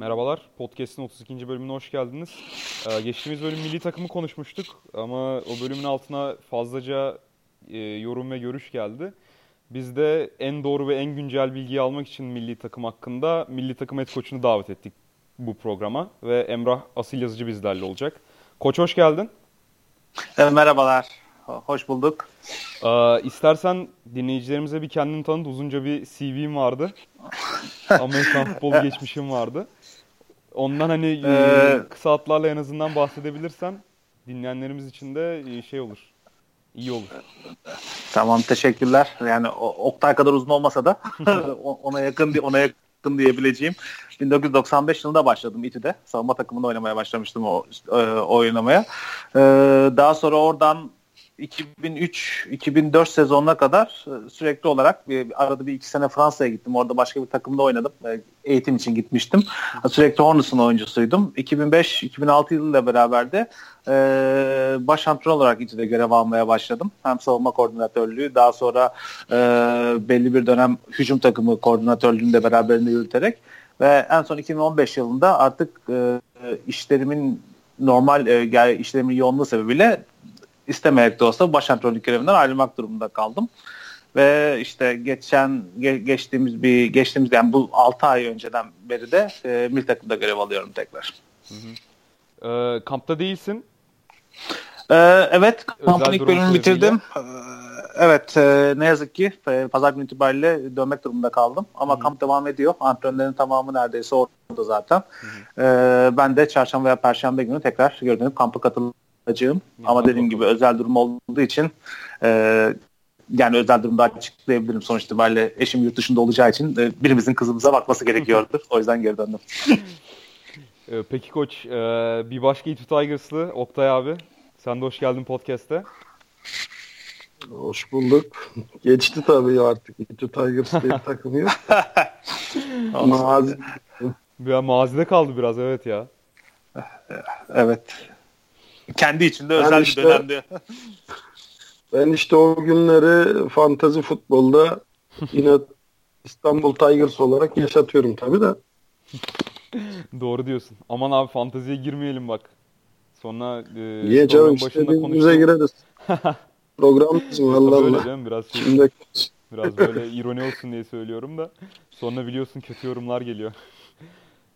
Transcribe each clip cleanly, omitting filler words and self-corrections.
Merhabalar, Podcast'in 32. bölümüne hoş geldiniz. Geçtiğimiz bölüm milli takımı konuşmuştuk ama o bölümün altına fazlaca yorum ve görüş geldi. Biz de en doğru ve en güncel bilgiyi almak için milli takım hakkında milli takım head coach'unu davet ettik bu programa ve Emrah Asil Yazıcı bizlerle olacak. Koç hoş geldin. Merhabalar, hoş bulduk. İstersen dinleyicilerimize bir kendini tanıt, uzunca bir CV'm vardı. Amerikan futbolu geçmişim vardı. Ondan hani kısa hatlarla en azından bahsedebilirsen dinleyenlerimiz için de şey olur, iyi olur. Tamam, teşekkürler. Yani Oktay kadar uzun olmasa da ona yakın diyebileceğim. 1995 yılında başladım İTÜ'de. Savunma takımında oynamaya başlamıştım oynamaya. Daha sonra oradan 2003-2004 sezonuna kadar sürekli olarak arada bir 2 sene Fransa'ya gittim. Orada başka bir takımda oynadım. Eğitim için gitmiştim. Sürekli Hornus'un oyuncusuydum. 2005-2006 yılıyla beraber de baş antrenör olarak İTÜ'de görev almaya başladım. Hem savunma koordinatörlüğü, daha sonra belli bir dönem hücum takımı koordinatörlüğünü de beraberinde yürüterek ve en son 2015 yılında artık işlerimin yoğunluğu sebebiyle istemeyerek de olsa baş antrenörlük görevinden ayrılmak durumunda kaldım. Ve işte geçtiğimiz yani bu 6 ay önceden beri de milli takımda görev alıyorum tekrar. Hı hı. Kampta değilsin. Evet, kampın ilk bölümünü bitirdim. Evet, ne yazık ki pazar günü itibariyle dönmek durumunda kaldım. Ama kamp devam ediyor. Antrenörlerin tamamı neredeyse orada zaten. Ben de çarşamba veya perşembe günü tekrar görünüp kampa katılacağım. Ama dediğim gibi özel durum olduğu için yani özel durumda açıklayabilirim. Sonuç itibariyle eşim yurt dışında olacağı için birimizin kızımıza bakması gerekiyordu. O yüzden geri döndüm. Peki koç, bir başka İTÜ Tigers'lı Oktay abi. Sen de hoş geldin podcast'e. Hoş bulduk. Geçti tabii artık. İTÜ Tigers diye takım yok. Mazide kaldı biraz, evet ya. Evet. Kendi içinde özel bir dönemdi. Ben işte o günleri fantezi futbolda yine İstanbul Tigers olarak yaşatıyorum tabii de. Doğru diyorsun. Aman abi, fanteziye girmeyelim bak. Sonra canım, başında konuşuruz. Gireriz. Programımız vallahi. Böyle canım, biraz böyle ironi olsun diye söylüyorum da sonra biliyorsun kötü yorumlar geliyor.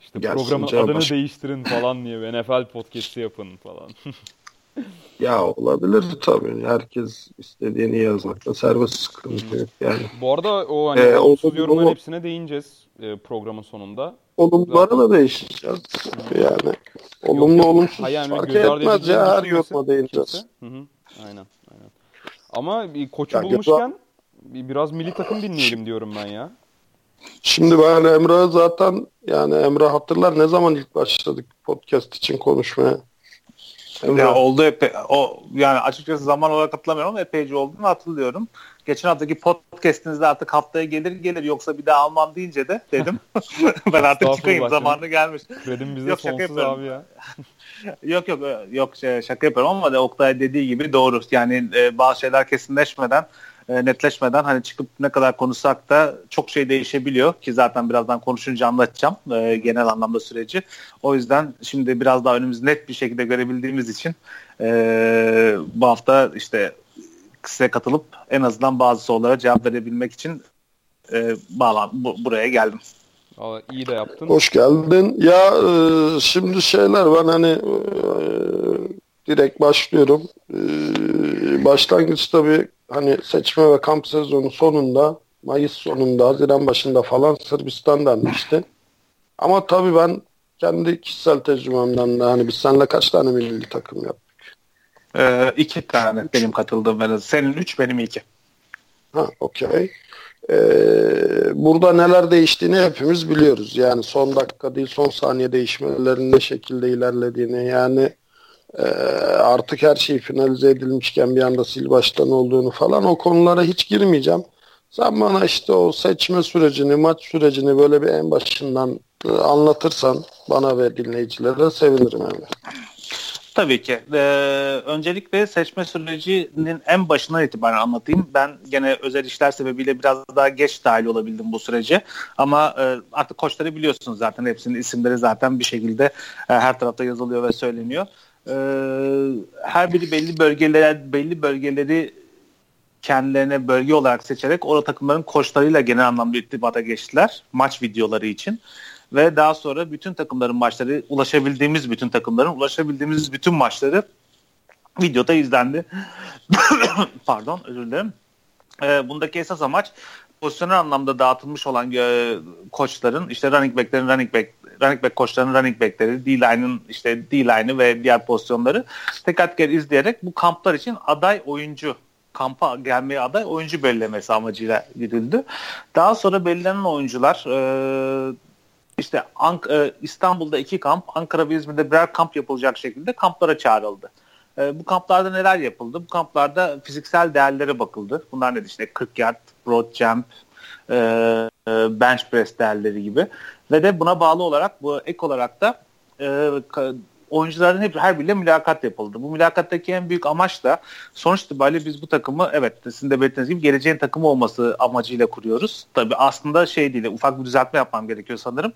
İşte gerçekten programın adını değiştirin falan diye, NFL podcast'i yapın falan. Ya olabilir tabii. Herkes istediğini yazmakta serbest, sıkıntı yok yani. Bu arada o hani olumsuz yorumların hepsine değineceğiz programın sonunda. Olumlulara zaten da değişeceğiz. Yani olumlu yok, olumsuz yani, fark etmez ya, her yoruma değineceğiz. Aynen. Ama bir koçu ya bulmuşken biraz milli takım dinleyelim diyorum ben ya. Şimdi ben Emrah'ı zaten, yani Emrah hatırlar ne zaman ilk başladık podcast için konuşmaya. Ya oldu epey. O yani açıkçası zaman olarak hatırlamıyorum ama epeyce olduğunu hatırlıyorum. Geçen haftaki podcast'inizde artık haftaya gelir yoksa bir daha almam deyince de dedim ben artık çıkayım, zamanı gelmiş. Dedim bize sonsuz abi ya. Yok şaka yapıyorum ama de Oktay dediği gibi doğru. Yani bazı şeyler netleşmeden hani çıkıp ne kadar konuşsak da çok şey değişebiliyor ki zaten birazdan konuşunca anlatacağım genel anlamda süreci. O yüzden şimdi biraz daha önümüzü net bir şekilde görebildiğimiz için bu hafta işte size katılıp en azından bazı sorulara cevap verebilmek için buraya geldim. Vallahi iyi de yaptın. Hoş geldin. Ya şimdi ben hani direkt başlıyorum. Başlangıç tabii hani seçme ve kamp sezonu sonunda, Mayıs sonunda, Haziran başında falan Sırbistan denmişti. Ama tabii ben kendi kişisel tecrübemden de hani biz seninle kaç tane milli takım yaptık? 2 tane, 3. Benim katıldığım en az. Senin 3, benim 2. Ha, okey. Burada neler değiştiğini hepimiz biliyoruz. Yani son dakika değil, son saniye değişmelerin ne şekilde ilerlediğini, yani artık her şey finalize edilmişken bir anda sil baştan olduğunu falan, o konulara hiç girmeyeceğim. Sen bana işte o seçme sürecini, maç sürecini böyle bir en başından anlatırsan bana ve dinleyicilere sevinirim. tabii ki. Öncelikle seçme sürecinin en başından itibaren anlatayım. Ben gene özel işler sebebiyle biraz daha geç dahil olabildim bu sürece. Ama artık koçları biliyorsunuz zaten. Hepsinin isimleri zaten bir şekilde her tarafta yazılıyor ve söyleniyor. Her biri belli bölgeleri kendilerine bölge olarak seçerek orada takımların koçlarıyla genel anlamda irtibata geçtiler maç videoları için. Ve daha sonra bütün takımların maçları, ulaşabildiğimiz bütün maçları videoda izlendi. Pardon, özür dilerim. Bundaki esas amaç pozisyonel anlamda dağıtılmış olan koçların, işte running back koçlarının running backleri, D-line'ı ve diğer pozisyonları tekrar izleyerek bu kamplar için kampa gelmeye aday oyuncu belirlemesi amacıyla gidildi. Daha sonra belirlenen oyuncular işte İstanbul'da 2 kamp, Ankara ve İzmir'de birer kamp yapılacak şekilde kamplara çağrıldı. Bu kamplarda neler yapıldı? Bu kamplarda fiziksel değerlere bakıldı. Bunlar nedir? İşte 40 yard, broad jump, bench press değerleri gibi. Ve de buna bağlı olarak, bu ek olarak da oyuncuların her biriyle mülakat yapıldı. Bu mülakattaki en büyük amaç da sonuç itibariyle biz bu takımı, evet sizin de belirttiğiniz gibi, geleceğin takımı olması amacıyla kuruyoruz. Tabii aslında ufak bir düzeltme yapmam gerekiyor sanırım.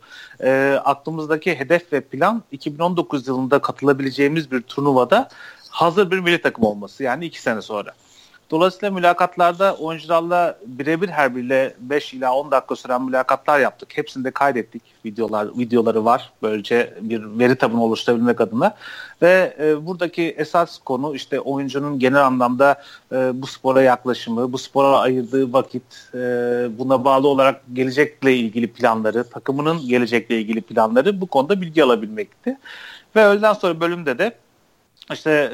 Aklımızdaki hedef ve plan 2019 yılında katılabileceğimiz bir turnuvada hazır bir milli takım olması, yani 2 sene sonra. Dolayısıyla mülakatlarda oyuncularla birebir her biriyle 5 ila 10 dakika süren mülakatlar yaptık. Hepsini de kaydettik. Videoları var. Böylece bir veri tabanı oluşturabilmek adına. Ve buradaki esas konu işte oyuncunun genel anlamda bu spora yaklaşımı, bu spora ayırdığı vakit, buna bağlı olarak gelecekle ilgili planları, takımının gelecekle ilgili planları, bu konuda bilgi alabilmekti. Ve öğleden sonra bölümde de İşte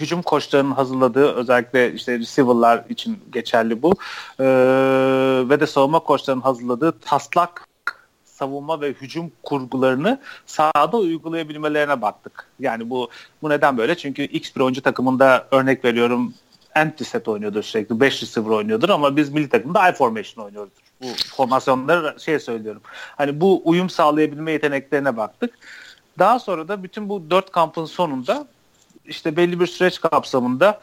hücum koçlarının hazırladığı, özellikle işte receiver'lar için geçerli bu, ve de savunma koçlarının hazırladığı taslak savunma ve hücum kurgularını sahada uygulayabilmelerine baktık. Yani bu neden böyle? Çünkü X bir oyuncu takımında, örnek veriyorum, empty set oynuyordur sürekli, 5 receiver oynuyordur, ama biz milli takımda I formation oynuyoruz. Bu formasyonları söylüyorum. Hani bu uyum sağlayabilme yeteneklerine baktık. Daha sonra da bütün bu 4 kampın sonunda İşte belli bir süreç kapsamında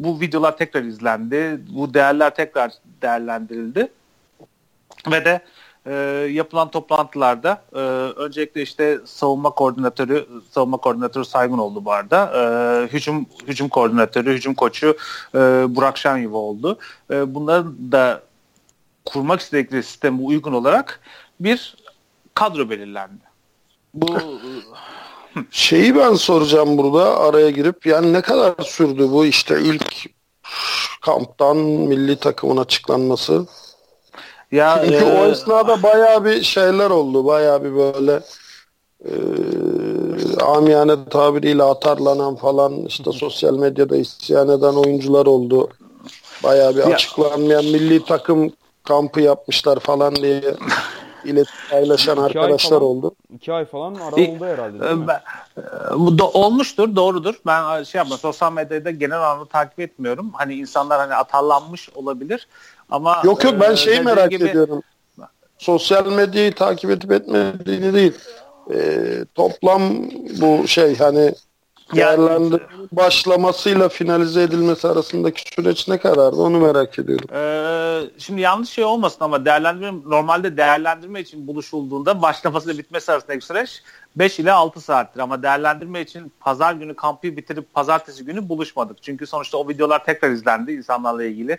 bu videolar tekrar izlendi, bu değerler tekrar değerlendirildi ve de yapılan toplantılarda öncelikle işte savunma koordinatörü Saygun oldu bu arada, hücum koçu Burak Şenyiva oldu. Bunların da kurmak istedikleri sisteme uygun olarak bir kadro belirlendi. Bu şeyi ben soracağım burada araya girip, yani ne kadar sürdü bu işte ilk kamptan milli takımın açıklanması? Ya, çünkü o esnada bayağı bir şeyler oldu. Bayağı bir böyle amiyane tabiriyle atarlanan falan, işte sosyal medyada isyan eden oyuncular oldu. Bayağı bir açıklanmayan milli takım kampı yapmışlar falan diye paylaşan arkadaşlar oldu. 2 ay falan ara oldu herhalde, değil mi? Olmuştur, doğrudur. Ben sosyal medyada genel anlamda takip etmiyorum. Hani insanlar atarlanmış olabilir ama yok ben şeyi merak ediyorum. Sosyal medyayı takip edip etmediğini değil. Toplam bu başlamasıyla finalize edilmesi arasındaki süreç ne kadardı, onu merak ediyorum. Şimdi yanlış olmasın ama normalde değerlendirme için buluşulduğunda başlamasıyla bitmesi arasındaki süreç 5 ile 6 saattir. Ama değerlendirme için pazar günü kampı bitirip pazartesi günü buluşmadık. Çünkü sonuçta o videolar tekrar izlendi insanlarla ilgili.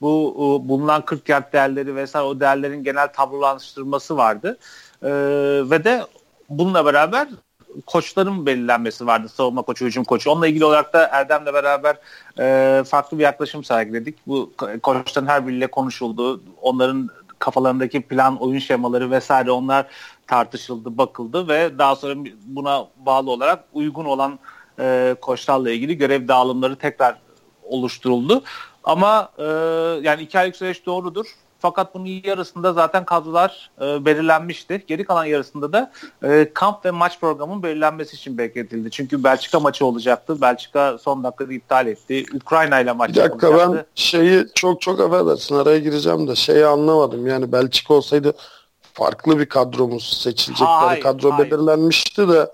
Bu bulunan 40 yard değerleri vesaire, o değerlerin genel tablolandırılması vardı. Ve de bununla beraber koçların belirlenmesi vardı. Savunma koçu, hücum koçu. Onunla ilgili olarak da Erdem'le beraber farklı bir yaklaşım sergiledik. Bu koçların her biriyle konuşuldu. Onların kafalarındaki plan, oyun şemaları vesaire, onlar tartışıldı, bakıldı ve daha sonra buna bağlı olarak uygun olan koçlarla ilgili görev dağılımları tekrar oluşturuldu. Ama 2 aylık süreç doğrudur. Fakat bunun yarısında zaten kadrolar belirlenmişti. Geri kalan yarısında da kamp ve maç programının belirlenmesi için bekletildi. Çünkü Belçika maçı olacaktı. Belçika son dakikada iptal etti. Ukrayna ile maç olacaktı. Bir dakika, ben çok affedersin araya gireceğim de anlamadım. Yani Belçika olsaydı farklı bir kadromuz seçilecekleri. Kadro belirlenmişti de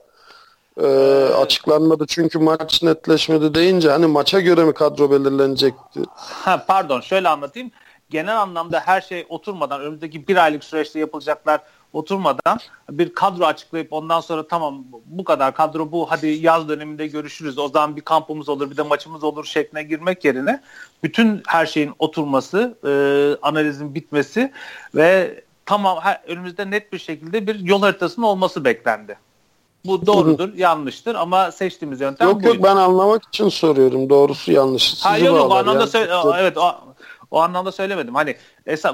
Açıklanmadı çünkü maç netleşmedi deyince hani maça göre mi kadro belirlenecekti? Ha, pardon, şöyle anlatayım. Genel anlamda her şey oturmadan, önümüzdeki bir aylık süreçte yapılacaklar oturmadan bir kadro açıklayıp ondan sonra tamam bu kadar kadro bu, hadi yaz döneminde görüşürüz, o zaman bir kampımız olur bir de maçımız olur şekline girmek yerine bütün her şeyin oturması, analizin bitmesi ve tamam önümüzde net bir şekilde bir yol haritasının olması beklendi. Bu doğrudur, yanlıştır ama seçtiğimiz yöntem buydu. Yok ben anlamak için soruyorum, doğrusu yanlışı sizi bağlar. Yok, o anlamda evet, o anlamda söylemedim. Hani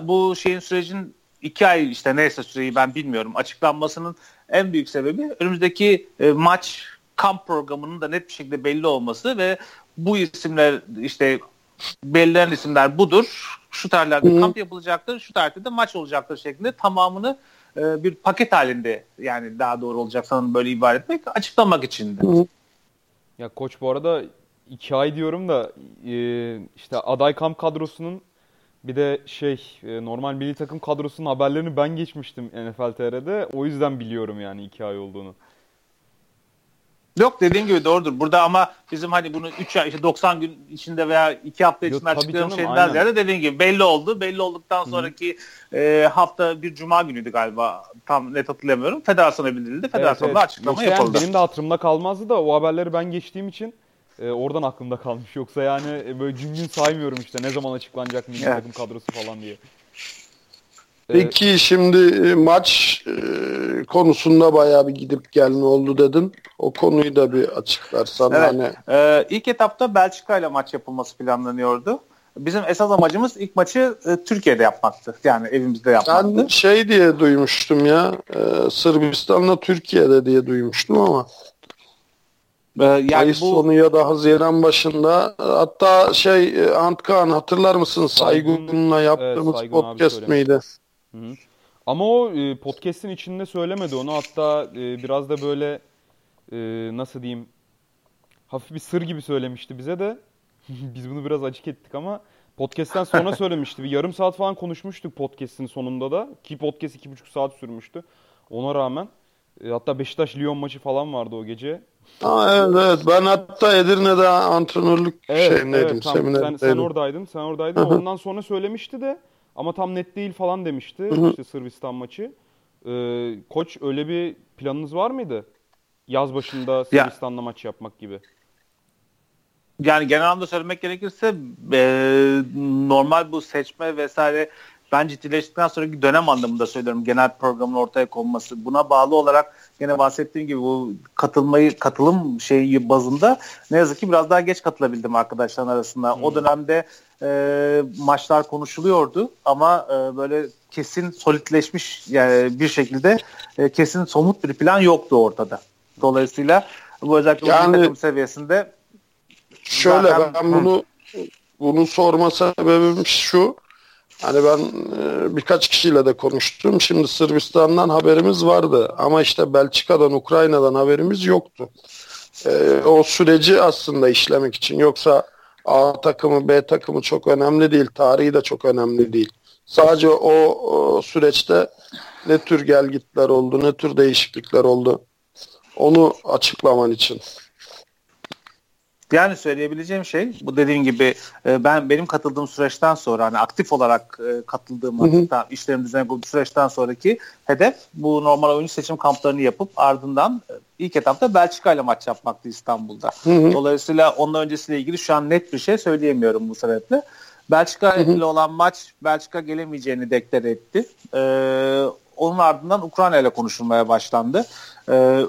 bu sürecin 2 ay işte neyse süreyi ben bilmiyorum, açıklanmasının en büyük sebebi önümüzdeki maç kamp programının da net bir şekilde belli olması ve bu isimler işte belirlenen isimler budur. Şu tarihlerde kamp yapılacaktır, şu tarihte de maç olacaktır şeklinde tamamını bir paket halinde, yani daha doğru olacak sanırım böyle ibare etmek, açıklamak için de. Ya koç bu arada 2 ay diyorum da işte aday kamp kadrosunun bir de normal milli takım kadrosunun haberlerini ben geçmiştim NFL TR'de. O yüzden biliyorum yani 2 ay olduğunu. Yok, dediğin gibi doğrudur. Burada ama bizim hani bunu 3 ay, işte 90 gün içinde veya 2 hafta içinde açıklayalım şeyinden ziyade dediğin gibi belli oldu. Belli olduktan sonraki hafta bir cuma günüydü galiba. Tam net hatırlamıyorum. Federasyona bildirildi. Federasyonda evet. Açıklama yapıldı. Yani benim de hatırımda kalmazdı da o haberleri ben geçtiğim için oradan aklımda kalmış. Yoksa yani böyle cümle saymıyorum işte ne zaman açıklanacak milli takım kadrosu falan diye. Peki şimdi maç konusunda bayağı bir gidip gelme oldu dedin. O konuyu da bir açıklarsan. Evet. Hani... ilk etapta Belçika ile maç yapılması planlanıyordu. Bizim esas amacımız ilk maçı Türkiye'de yapmaktı. Yani evimizde yapmaktı. Ben diye duymuştum ya. Sırbistan'la Türkiye'de diye duymuştum ama. Yani Mayıs sonu ya da Haziran başında, hatta Antkan hatırlar mısın? Saygun'la yaptığımız Saygun podcast miydi? Hı-hı. Ama o podcast'in içinde söylemedi onu. Hatta biraz da böyle nasıl diyeyim, hafif bir sır gibi söylemişti bize de. Biz bunu biraz acık ettik ama podcast'ten sonra söylemişti. Bir yarım saat falan konuşmuştuk podcast'in sonunda da. Ki podcast 2,5 saat sürmüştü. Ona rağmen. Hatta Beşiktaş-Lyon maçı falan vardı o gece. Evet. Ben hatta Edirne'de antrenörlük şeyindeydim, seminerdeydim. Sen oradaydın. Ondan sonra söylemişti de ama tam net değil falan demişti. İşte Sırbistan maçı. Koç, öyle bir planınız var mıydı? Yaz başında Sırbistan'la maç yapmak gibi. Yani genel anlamda söylemek gerekirse normal bu seçme vesaire ben ciddileştikten sonraki dönem anlamında söylüyorum, genel programın ortaya konması. Buna bağlı olarak yine bahsettiğim gibi bu katılım bazında ne yazık ki biraz daha geç katılabildim arkadaşların arasında. O dönemde maçlar konuşuluyordu ama böyle kesin solidleşmiş yani bir şekilde kesin somut bir plan yoktu ortada. Dolayısıyla bu özellikle yani, takım seviyesinde şöyle zaten, ben bunu sorma sebebim şu. Hani ben birkaç kişiyle de konuştum. Şimdi Sırbistan'dan haberimiz vardı ama işte Belçika'dan, Ukrayna'dan haberimiz yoktu. O süreci aslında işlemek için. Yoksa A takımı, B takımı çok önemli değil. Tarihi de çok önemli değil. Sadece o süreçte ne tür gelgitler oldu, ne tür değişiklikler oldu, onu açıklaman için. Yani söyleyebileceğim şey bu, dediğim gibi benim katıldığım süreçten sonra, hani aktif olarak katıldığım işlerimi düzenlediğim bu süreçten sonraki hedef bu normal oyuncu seçim kamplarını yapıp ardından ilk etapta Belçika ile maç yapmaktı İstanbul'da. Dolayısıyla ondan öncesiyle ilgili şu an net bir şey söyleyemiyorum bu sebeple. Belçika ile olan maç, Belçika gelemeyeceğini deklare etti. Onun ardından Ukrayna ile konuşulmaya başlandı.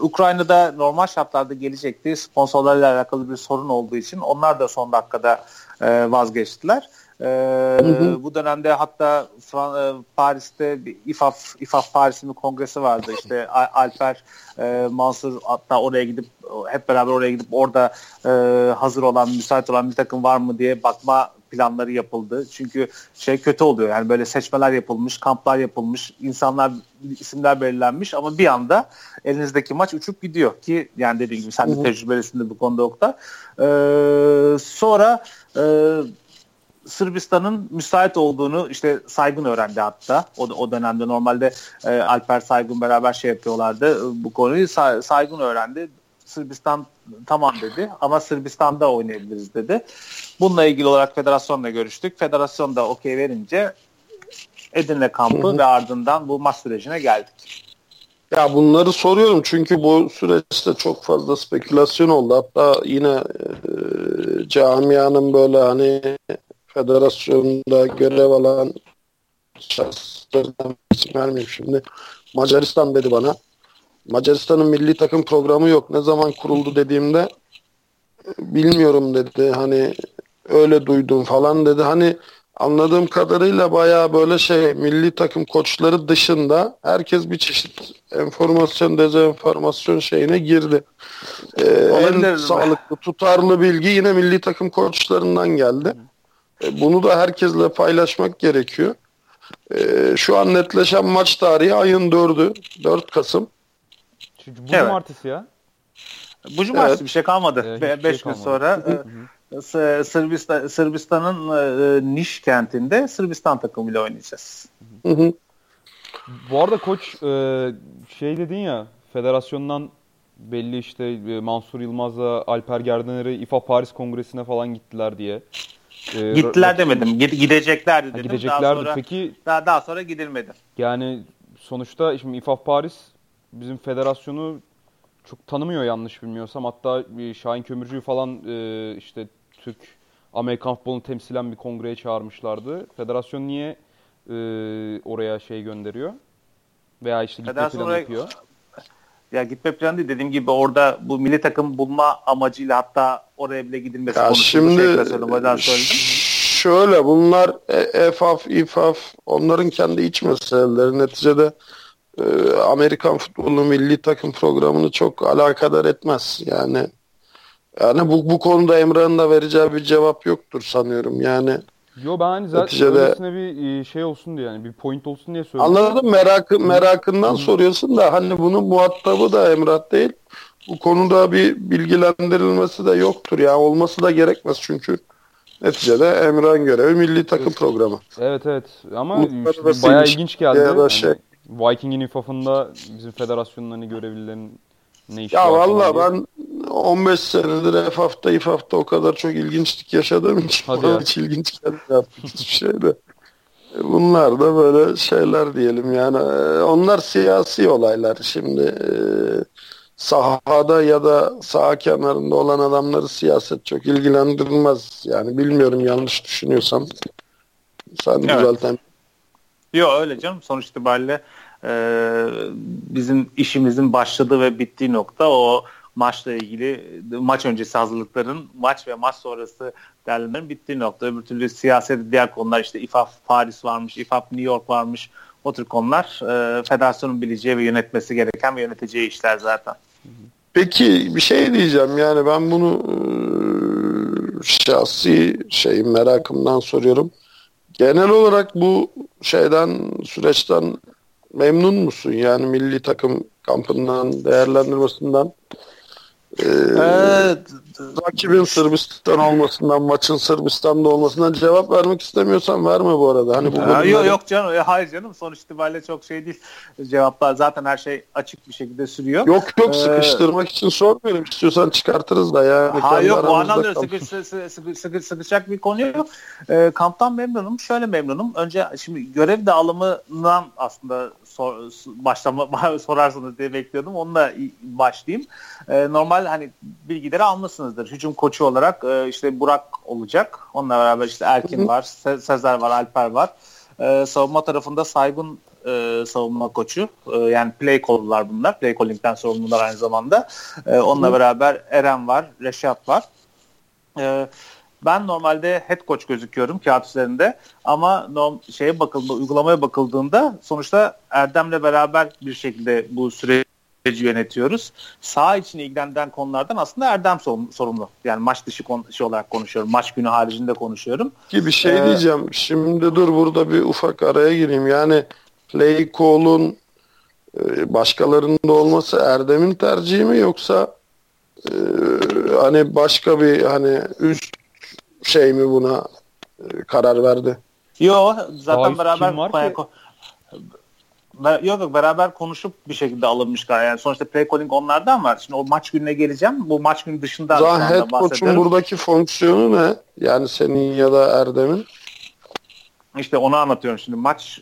Ukrayna'da normal şartlarda gelecekti. Sponsorlarla alakalı bir sorun olduğu için onlar da son dakikada vazgeçtiler. Bu dönemde hatta Paris'te bir IFAF Paris'in bir kongresi vardı. İşte Alper, Mansur hatta oraya gidip hep beraber orada hazır olan, müsait olan bir takım var mı diye bakma planları yapıldı. Çünkü kötü oluyor. Yani böyle seçmeler yapılmış, kamplar yapılmış, insanlar, isimler belirlenmiş ama bir anda elinizdeki maç uçup gidiyor ki yani dediğim gibi sen de tecrübelisin bu konuda Oktay. Sonra Sırbistan'ın müsait olduğunu işte Saygun öğrendi hatta. O dönemde normalde Alper Saygun beraber yapıyorlardı bu konuyu. Saygun öğrendi. Sırbistan tamam dedi ama Sırbistan'da oynayabiliriz dedi. Bununla ilgili olarak federasyonla görüştük. Federasyon da okey verince Edirne kampı ve ardından bu maç sürecine geldik. Ya bunları soruyorum çünkü bu süreçte çok fazla spekülasyon oldu. Hatta yine camianın böyle hani federasyonda görev alan şahslardan isim vermeyeyim şimdi. Macaristan dedi bana. Macaristan'ın milli takım programı yok. Ne zaman kuruldu dediğimde bilmiyorum dedi. Hani öyle duydum falan dedi. Hani anladığım kadarıyla bayağı böyle şey milli takım koçları dışında herkes bir çeşit enformasyon, dezenformasyon şeyine girdi. En sağlıklı, tutarlı bilgi yine milli takım koçlarından geldi. Bunu da herkesle paylaşmak gerekiyor. Şu an netleşen maç tarihi ayın 4'ü. 4 Kasım. Çünkü bu cumartesi ya. Bu cumartesi bir şey kalmadı. 5 gün sonra Sırbistan'ın Niş kentinde Sırbistan takımıyla oynayacağız. Hı-hı. Bu arada koç şey dedin ya federasyondan belli işte Mansur Yılmaz'la Alper Gerdener'i IFAF Paris Kongresi'ne falan gittiler diye. Gittiler demedim. Gideceklerdi dedim. Gideceklerdi. Daha sonra, peki, daha sonra gidilmedi. Yani sonuçta şimdi IFAF Paris bizim federasyonu çok tanımıyor yanlış bilmiyorsam. Hatta Şahin Kömürcü'yü falan işte Türk Amerikan futbolunu temsilen bir kongreye çağırmışlardı. Federasyon niye oraya şey gönderiyor? Veya işte gitme planı yapıyor. Ya gitme planı değil. Dediğim gibi orada bu milli takım bulma amacıyla hatta oraya bile gidilmesi konusunda şey söyledim. Şöyle bunlar EFAF, İFAF onların kendi iç meseleleri. Neticede Amerikan futbolu milli takım programını çok alakadar etmez. Yani bu konuda Emrah'ın da vereceği bir cevap yoktur sanıyorum. Yani yo ben hani zaten neticede öylesine bir şey olsun diye yani bir point olsun diye söylüyorum. Anladım merakından soruyorsun da hani bunun muhatabı da Emrah değil. Bu konuda bir bilgilendirilmesi de yoktur ya. Olması da gerekmez çünkü neticede Emrah'ın görevi milli takım programı. Evet ama işte bayağı ilginç geldi. Viking'in ifafında bizim federasyonların görevlilerin ne işi ya var? Ya valla ben 15 senedir ifafta o kadar çok ilginçlik yaşadığım için bana hiç ilginç gelmiyor hiçbir şey de. Bunlar da böyle şeyler diyelim yani. Onlar siyasi olaylar şimdi. Sahada ya da saha kenarında olan adamları siyaset çok ilgilendirmez. Yani bilmiyorum yanlış düşünüyorsam. Sen düzelten. Yok öyle canım. Sonuç itibariyle bizim işimizin başladığı ve bittiği nokta o maçla ilgili maç öncesi hazırlıkların maç ve maç sonrası derlemlerin bittiği nokta. Öbür türlü siyaset diğer konular işte İFAF Paris varmış, İFAF New York varmış o tür konular federasyonun bileceği ve yönetmesi gereken ve yöneteceği işler zaten. Peki bir şey diyeceğim yani ben bunu şahsi merakımdan soruyorum. Genel olarak bu süreçten memnun musun? Yani milli takım kampından, değerlendirmesinden, rakibin Sırbistan olmasından, maçın Sırbistan'da olmasından cevap vermek istemiyorsan verme bu arada. Hani bu yok canım, hayır canım. Sonuç itibariyle çok değil. Cevaplar zaten her şey açık bir şekilde sürüyor. Yok sıkıştırmak için sormuyorum. İstiyorsan çıkartırız da ya. Ha yok o anlamda sıkışacak bir konu yok. Kamptan memnunum. Şöyle memnunum. Önce şimdi görev dağılımından aslında sorarsınız diye bekliyordum. Onunla başlayayım. Normal hani bilgileri almışsınızdır. Hücum koçu olarak işte Burak olacak. Onunla beraber işte Erkin var, Sezer var, Alper var. Savunma tarafında Saygun savunma koçu. Yani play call'lar bunlar. Play calling'den sorumlular aynı zamanda. Onunla beraber Eren var, Reşat var. Ben normalde head coach gözüküyorum kağıt üzerinde ama uygulamaya bakıldığında sonuçta Erdem'le beraber bir şekilde bu süreci yönetiyoruz. Saha için ilgilenen konulardan aslında Erdem sorumlu. Yani maç dışı olarak konuşuyorum. Maç günü haricinde konuşuyorum. Ki bir şey diyeceğim. Şimdi dur burada bir ufak araya gireyim. Yani play call'un başkalarında olması Erdem'in tercihi mi yoksa hani başka bir hani üst mi buna karar verdi? Yok zaten beraber yok beraber konuşup bir şekilde alınmışlar. Yani sonuçta pre-calling onlardan var. Şimdi o maç gününe geleceğim. Bu maç günü dışında aslında bahsediyorum. Head coach'un buradaki fonksiyonu ne? Yani senin ya da Erdem'in? İşte onu anlatıyorum şimdi.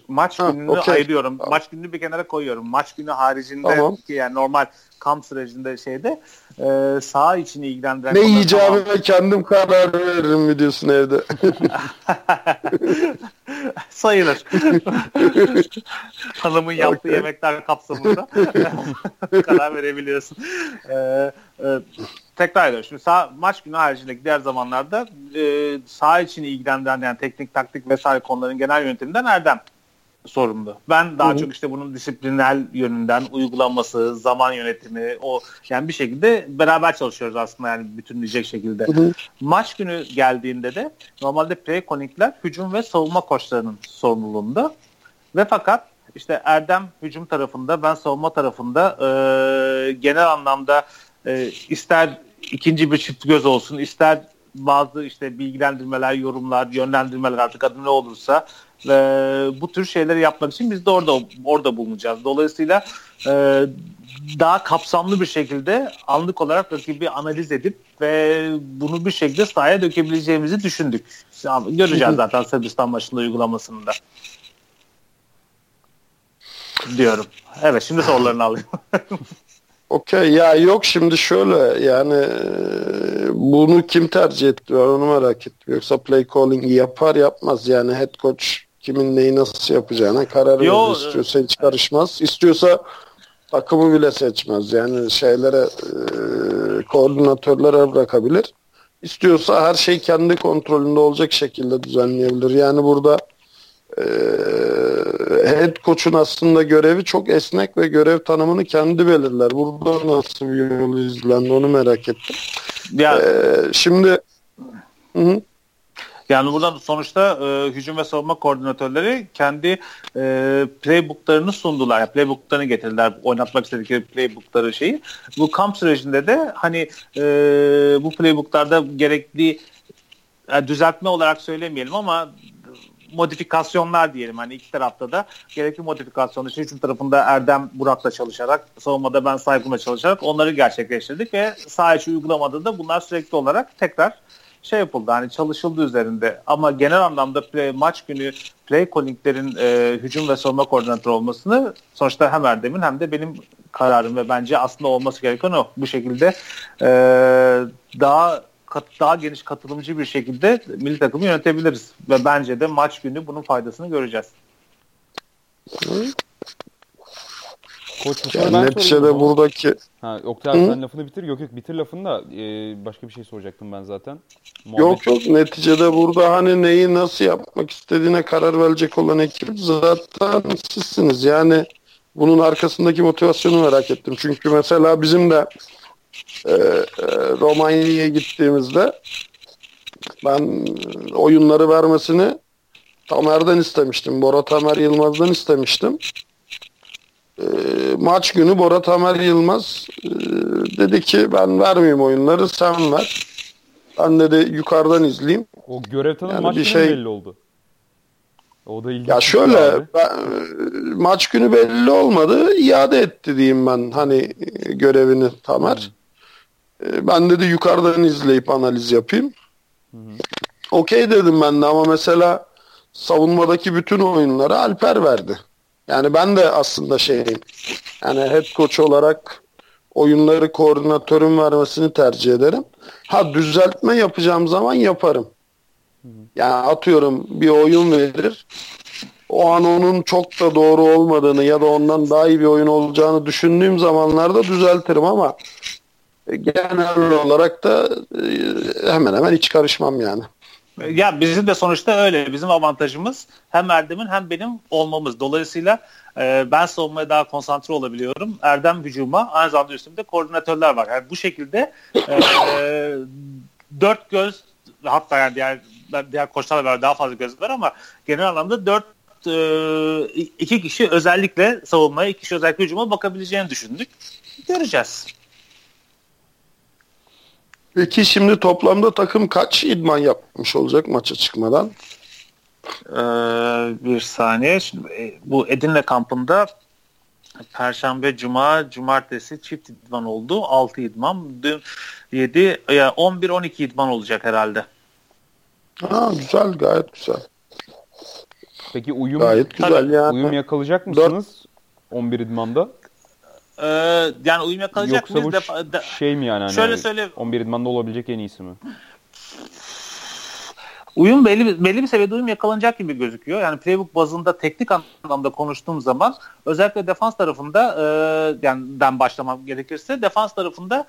Maç gününü ayırıyorum. Tamam. Maç gününü bir kenara koyuyorum. Maç günü haricinde ki yani normal kamp sürecinde saha içini ilgilendiren... Ne yiyeceğimi kendim karar veririm mi diyorsun evde? Sayılır. Hanımın yaptığı yemekler kapsamında karar verebiliyorsun. Tekrar ediyorum. Şimdi maç günü haricindeki diğer zamanlarda saha içini ilgilendiren yani teknik, taktik vesaire konuların genel yönetiminden Erdem sorumlu. Ben daha çok işte bunun disiplinel yönünden uygulanması, zaman yönetimi, o yani bir şekilde beraber çalışıyoruz aslında yani bütünleyecek şekilde. Maç günü geldiğinde de normalde pre-calling'ler hücum ve savunma koçlarının sorumluluğunda ve fakat işte Erdem hücum tarafında, ben savunma tarafında genel anlamda ister ikinci bir çift göz olsun, ister bazı işte bilgilendirmeler, yorumlar, yönlendirmeler artık adı ne olursa bu tür şeyleri yapmak için biz de orada bulunacağız. Dolayısıyla daha kapsamlı bir şekilde anlık olarak rakibi analiz edip ve bunu bir şekilde sahaya dökebileceğimizi düşündük. Göreceğiz zaten Sırbistan maçında uygulamasında. Diyorum. Evet, şimdi sorularını alayım. Okey ya, yok şimdi şöyle yani bunu kim tercih etti ben onu merak ettim. Yoksa play calling'i yapar yapmaz yani head coach kimin neyi nasıl yapacağına karar verir, istiyorsa hiç karışmaz, istiyorsa takımı bile seçmez yani şeylere koordinatörlere bırakabilir, istiyorsa her şey kendi kontrolünde olacak şekilde düzenleyebilir. Yani burada head coach'un aslında görevi çok esnek ve görev tanımını kendi belirler. Burada nasıl bir yol izlendi onu merak ettim. Yani, şimdi yani buradan sonuçta hücum ve savunma koordinatörleri kendi playbooklarını sundular. Yani playbooklarını getirdiler. Oynatmak istedikleri playbookları şeyi. Bu kamp sürecinde de hani bu playbooklarda gerekli yani düzeltme olarak söylemeyelim ama modifikasyonlar diyelim. Hani iki tarafta da gerekli modifikasyonlar. Şimdi hücum tarafında Erdem Burak'la çalışarak, savunmada ben Saygun'la çalışarak onları gerçekleştirdik ve saha içi uygulamada da bunlar sürekli olarak tekrar yapıldı. Hani çalışıldı üzerinde. Ama genel anlamda maç günü play calling'lerin hücum ve savunma koordinatörü olmasını sonuçta hem Erdem'in hem de benim kararım ve bence aslında olması gereken o. Bu şekilde daha geniş katılımcı bir şekilde milli takımı yönetebiliriz. Ve bence de maç günü bunun faydasını göreceğiz. Koçum, yani neticede buradaki... Oktay abi sen lafını bitir. Yok bitir lafını da başka bir şey soracaktım ben zaten. Yok neticede burada hani neyi nasıl yapmak istediğine karar verecek olan ekip zaten sizsiniz. Yani bunun arkasındaki motivasyonu merak ettim. Çünkü mesela bizim de Romanya'ya gittiğimizde ben oyunları vermesini Tamer'den istemiştim. Tamer Yılmaz'dan istemiştim. Maç günü Tamer Yılmaz dedi ki ben vermeyeyim oyunları, sen ver. Ben dedi yukarıdan izleyeyim. O görev tanımı yani maç günü belli oldu. O da ilginç. Ya şöyle maç günü belli olmadı. İade etti diyeyim ben hani görevini Tamer. Ben dedi yukarıdan izleyip analiz yapayım. Okey dedim ben de ama mesela savunmadaki bütün oyunları Alper verdi. Yani ben de aslında yani head coach olarak oyunları koordinatörün vermesini tercih ederim. Düzeltme yapacağım zaman yaparım. Yani atıyorum bir oyun verir. O an onun çok da doğru olmadığını ya da ondan daha iyi bir oyun olacağını düşündüğüm zamanlarda düzeltirim ama genel olarak da hemen hemen hiç karışmam yani. Ya bizim de sonuçta öyle. Bizim avantajımız hem Erdem'in hem benim olmamız. Dolayısıyla ben savunmaya daha konsantre olabiliyorum. Erdem hücuma, aynı zamanda üstümde koordinatörler var. Yani bu şekilde dört göz, hatta yani diğer koçlarla beraber daha fazla göz var ama genel anlamda iki kişi özellikle savunmaya, iki kişi özellikle hücuma bakabileceğini düşündük. Göreceğiz. Peki şimdi toplamda takım kaç idman yapmış olacak maça çıkmadan? Bir saniye. Şimdi bu Edirne kampında Perşembe, Cuma, Cumartesi çift idman oldu. 6 idman. Dün 7, yani 11-12 idman olacak herhalde. Ha, güzel, gayet güzel. Peki uyum, gayet güzel yani. Uyum yakalayacak mısınız 11 idmanda? Yani uyum yakalayacak mıyız? Yoksa bu şey mi yani? Hani şöyle söyle. 11 idmanda olabilecek en iyisi mi? Uyum belli bir seviyede uyum yakalanacak gibi gözüküyor. Yani playbook bazında teknik anlamda konuştuğum zaman özellikle defans tarafında yani ben başlamam gerekirse defans tarafında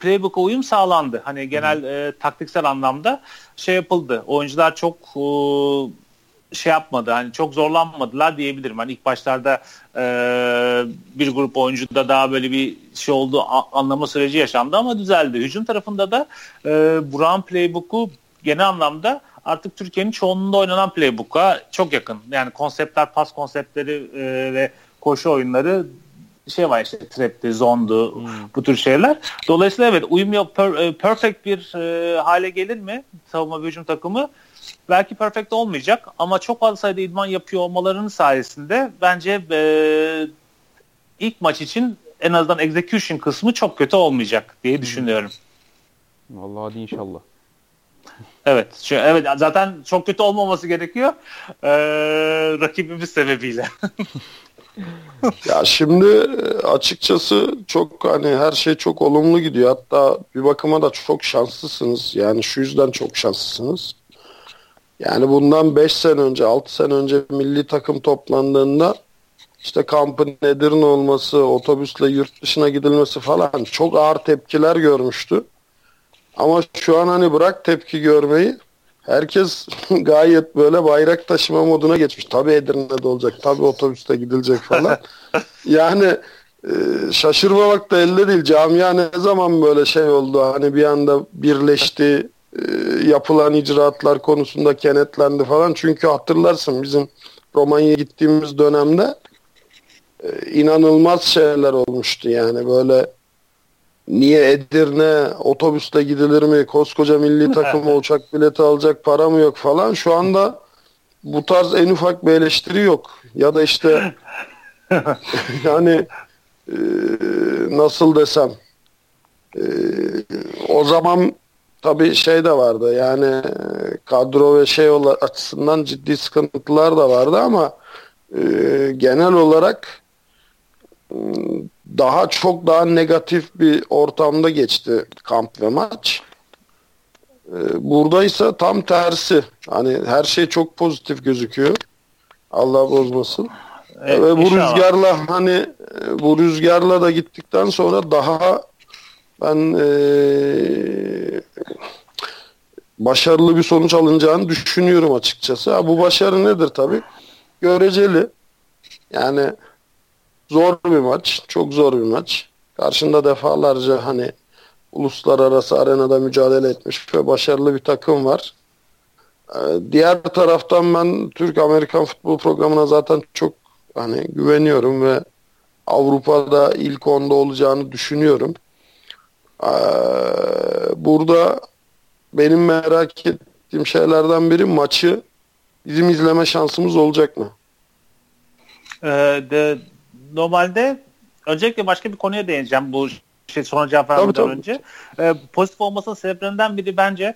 playbook'a uyum sağlandı. Hani genel taktiksel anlamda şey yapıldı. Oyuncular çok şey yapmadı. Hani çok zorlanmadılar diyebilirim. Hani ilk başlarda bir grup oyuncuda daha böyle bir şey oldu, anlama süreci yaşandı ama düzeldi. Hücum tarafında da Burak'ın playbook'u genel anlamda artık Türkiye'nin çoğunluğunda oynanan playbook'a çok yakın. Yani konseptler, pas konseptleri ve koşu oyunları şey var işte trap'ti, zondu bu tür şeyler. Dolayısıyla evet uyum yok, perfect bir hale gelir mi savunma ve hücum takımı? Belki perfect olmayacak ama çok fazla sayıda idman yapıyor olmalarının sayesinde bence ilk maç için en azından execution kısmı çok kötü olmayacak diye düşünüyorum. Vallahi inşallah. Evet, evet zaten çok kötü olmaması gerekiyor rakibimiz sebebiyle. Ya şimdi açıkçası çok hani her şey çok olumlu gidiyor. Hatta bir bakıma da çok şanslısınız. Yani şu yüzden çok şanslısınız. Yani bundan 5 sene önce, 6 sene önce milli takım toplandığında işte kampın Edirne olması, otobüsle yurt dışına gidilmesi falan çok ağır tepkiler görmüştü. Ama şu an hani bırak tepki görmeyi, herkes gayet böyle bayrak taşıma moduna geçmiş. Tabii Edirne'de olacak, tabii otobüste gidilecek falan. Yani şaşırmamak da elde değil. Camia ne zaman böyle şey oldu, hani bir anda birleşti, yapılan icraatlar konusunda kenetlendi falan. Çünkü hatırlarsın bizim Romanya'ya gittiğimiz dönemde inanılmaz şeyler olmuştu yani böyle. Niye Edirne otobüsle gidilir mi? Koskoca milli takım uçak bileti alacak para mı yok falan. Şu anda bu tarz en ufak bir eleştiri yok. Ya da işte yani nasıl desem o zaman tabii şey de vardı yani kadro ve şey açısından ciddi sıkıntılar da vardı ama genel olarak daha negatif bir ortamda geçti kamp ve maç. Buradaysa tam tersi. Hani her şey çok pozitif gözüküyor. Allah bozmasın. Evet, ve bu inşallah. Rüzgarla hani bu rüzgarla da gittikten sonra daha ben başarılı bir sonuç alınacağını düşünüyorum açıkçası. Ha, bu başarı nedir tabii? Göreceli. Yani zor bir maç. Çok zor bir maç. Karşında defalarca hani uluslararası arenada mücadele etmiş ve başarılı bir takım var. Diğer taraftan ben Türk-Amerikan futbol programına zaten çok hani güveniyorum ve Avrupa'da ilk 10'da olacağını düşünüyorum. Burada benim merak ettiğim şeylerden biri maçı bizim izleme şansımız olacak mı? Normalde öncelikle başka bir konuya değineceğim bu şey sonra cevap vermeden önce. Pozitif olmasının sebeplerinden biri bence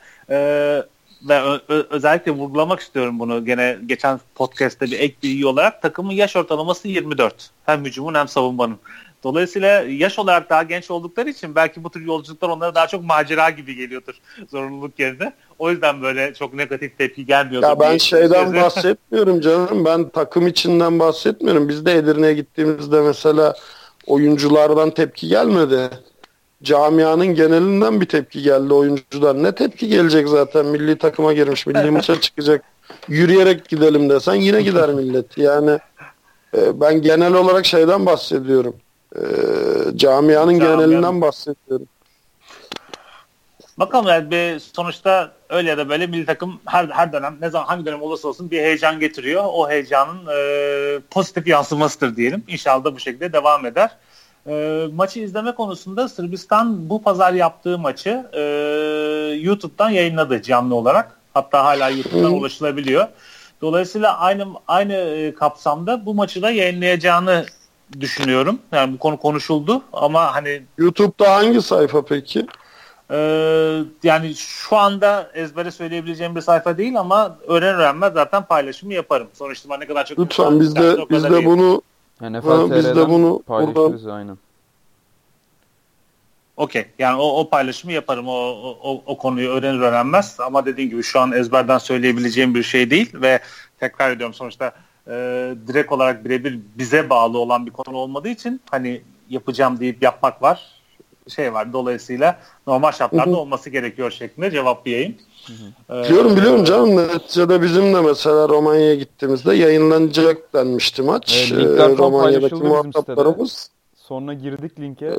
ve özellikle vurgulamak istiyorum bunu gene geçen podcast'te bir ek bilgi olarak takımın yaş ortalaması 24. Hem hücumun hem savunmanın. Dolayısıyla yaş olarak daha genç oldukları için belki bu tür yolculuklar onlara daha çok macera gibi geliyordur zorunluluk yerine. O yüzden böyle çok negatif tepki gelmiyordur. Ya ben şeyden bahsetmiyorum canım. Ben takım içinden bahsetmiyorum. Biz de Edirne'ye gittiğimizde mesela oyunculardan tepki gelmedi. Camianın genelinden bir tepki geldi oyuncudan. Ne tepki gelecek zaten? Milli takıma girmiş, milli maça çıkacak. Yürüyerek gidelim desen yine gider millet. Yani ben genel olarak şeyden bahsediyorum. Camianın genelinden bahsediyorum. Bakalım yani bir sonuçta öyle ya da böyle milli takım her dönem ne zaman hangi dönem olursa olsun bir heyecan getiriyor. O heyecanın pozitif yansımasıdır diyelim. İnşallah da bu şekilde devam eder. Maçı izleme konusunda Sırbistan bu pazar yaptığı maçı YouTube'dan yayınladı canlı olarak. Hatta hala YouTube'dan ulaşılabiliyor. Dolayısıyla aynı kapsamda bu maçı da yayınlayacağını düşünüyorum. Yani bu konu konuşuldu ama hani... YouTube'da hangi sayfa peki? Yani şu anda ezbere söyleyebileceğim bir sayfa değil ama öğrenmez zaten paylaşımı yaparım. Sonuçta ne kadar çok... Lütfen biz de bunu... Yani biz de bunu paylaşırız aynen. Okey. Yani o paylaşımı yaparım. O konuyu öğrenmez ama dediğim gibi şu an ezberden söyleyebileceğim bir şey değil ve tekrar ediyorum sonuçta direkt olarak birebir bize bağlı olan bir konu olmadığı için hani yapacağım deyip yapmak var. Şey var. Dolayısıyla normal şartlarda olması gerekiyor şeklinde cevaplayayım. Biliyorum canım. Neticede bizim de mesela Romanya'ya gittiğimizde yayınlanacak denmişti maç. Romanya'daki muhataplarımız. Sonra girdik linke.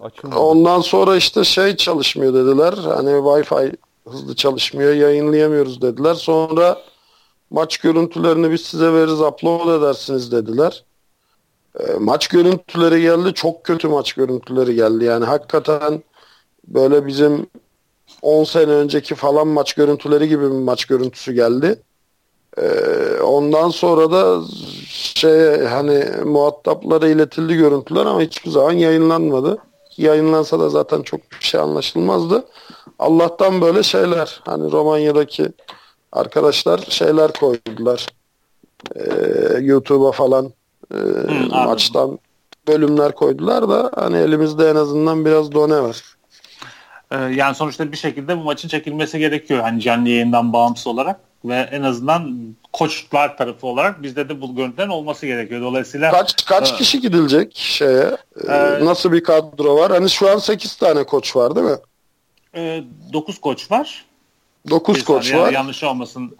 Açılmadı. Ondan sonra işte çalışmıyor dediler. Hani Wi-Fi hızlı çalışmıyor. Yayınlayamıyoruz dediler. Sonra maç görüntülerini biz size veririz. Upload edersiniz dediler. Maç görüntüleri geldi. Çok kötü maç görüntüleri geldi. Yani hakikaten böyle bizim 10 sene önceki falan maç görüntüleri gibi bir maç görüntüsü geldi. Ondan sonra da muhataplara iletildi görüntüler ama hiçbir zaman yayınlanmadı. Yayınlansa da zaten çok bir şey anlaşılmazdı. Allah'tan böyle şeyler hani Romanya'daki arkadaşlar koydular. YouTube'a falan maçtan bölümler koydular da hani elimizde en azından biraz done var. Yani sonuçta bir şekilde bu maçın çekilmesi gerekiyor. Hani canlı yayından bağımsız olarak ve en azından koçlar tarafı olarak bizde de bu görüntülerin olması gerekiyor. Dolayısıyla kaç kişi gidilecek nasıl bir kadro var? Hani şu an 8 tane koç var değil mi? 9 koç var. 9 koç var. Yanlış olmasın.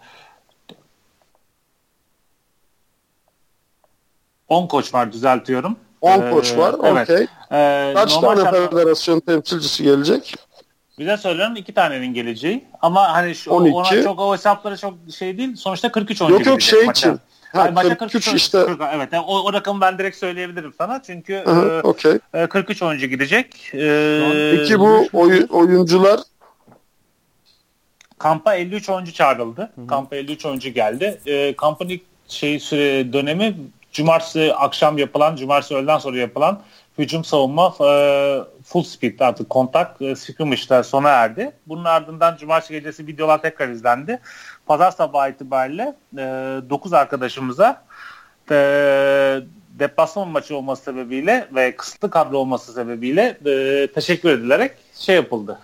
10 koç var düzeltiyorum. 10 koç var. Evet. Okey. Kaç tane federasyon temsilcisi gelecek? Bize söylüyorum 2 tanenin geleceği ama hani ona çok o hesapları çok değil sonuçta 43 oyuncu gelecek. Yok maça. Için. Ha, maça 43 işte. 40, evet o rakamı ben direkt söyleyebilirim sana çünkü 43 oyuncu gidecek. Peki bu oyuncular? Kampa 53 oyuncu çağrıldı. Hı-hı. Kampa 53 oyuncu geldi. Kampın ilk süre dönemi cumartesi akşam yapılan, cumartesi öğleden sonra yapılan hücum savunma full speed artık kontak skirmişler sona erdi. Bunun ardından cumartesi gecesi videolar tekrar izlendi. Pazar sabahı itibariyle 9 arkadaşımıza deplasman maçı olması sebebiyle ve kısıtlı kadro olması sebebiyle teşekkür edilerek yapıldı.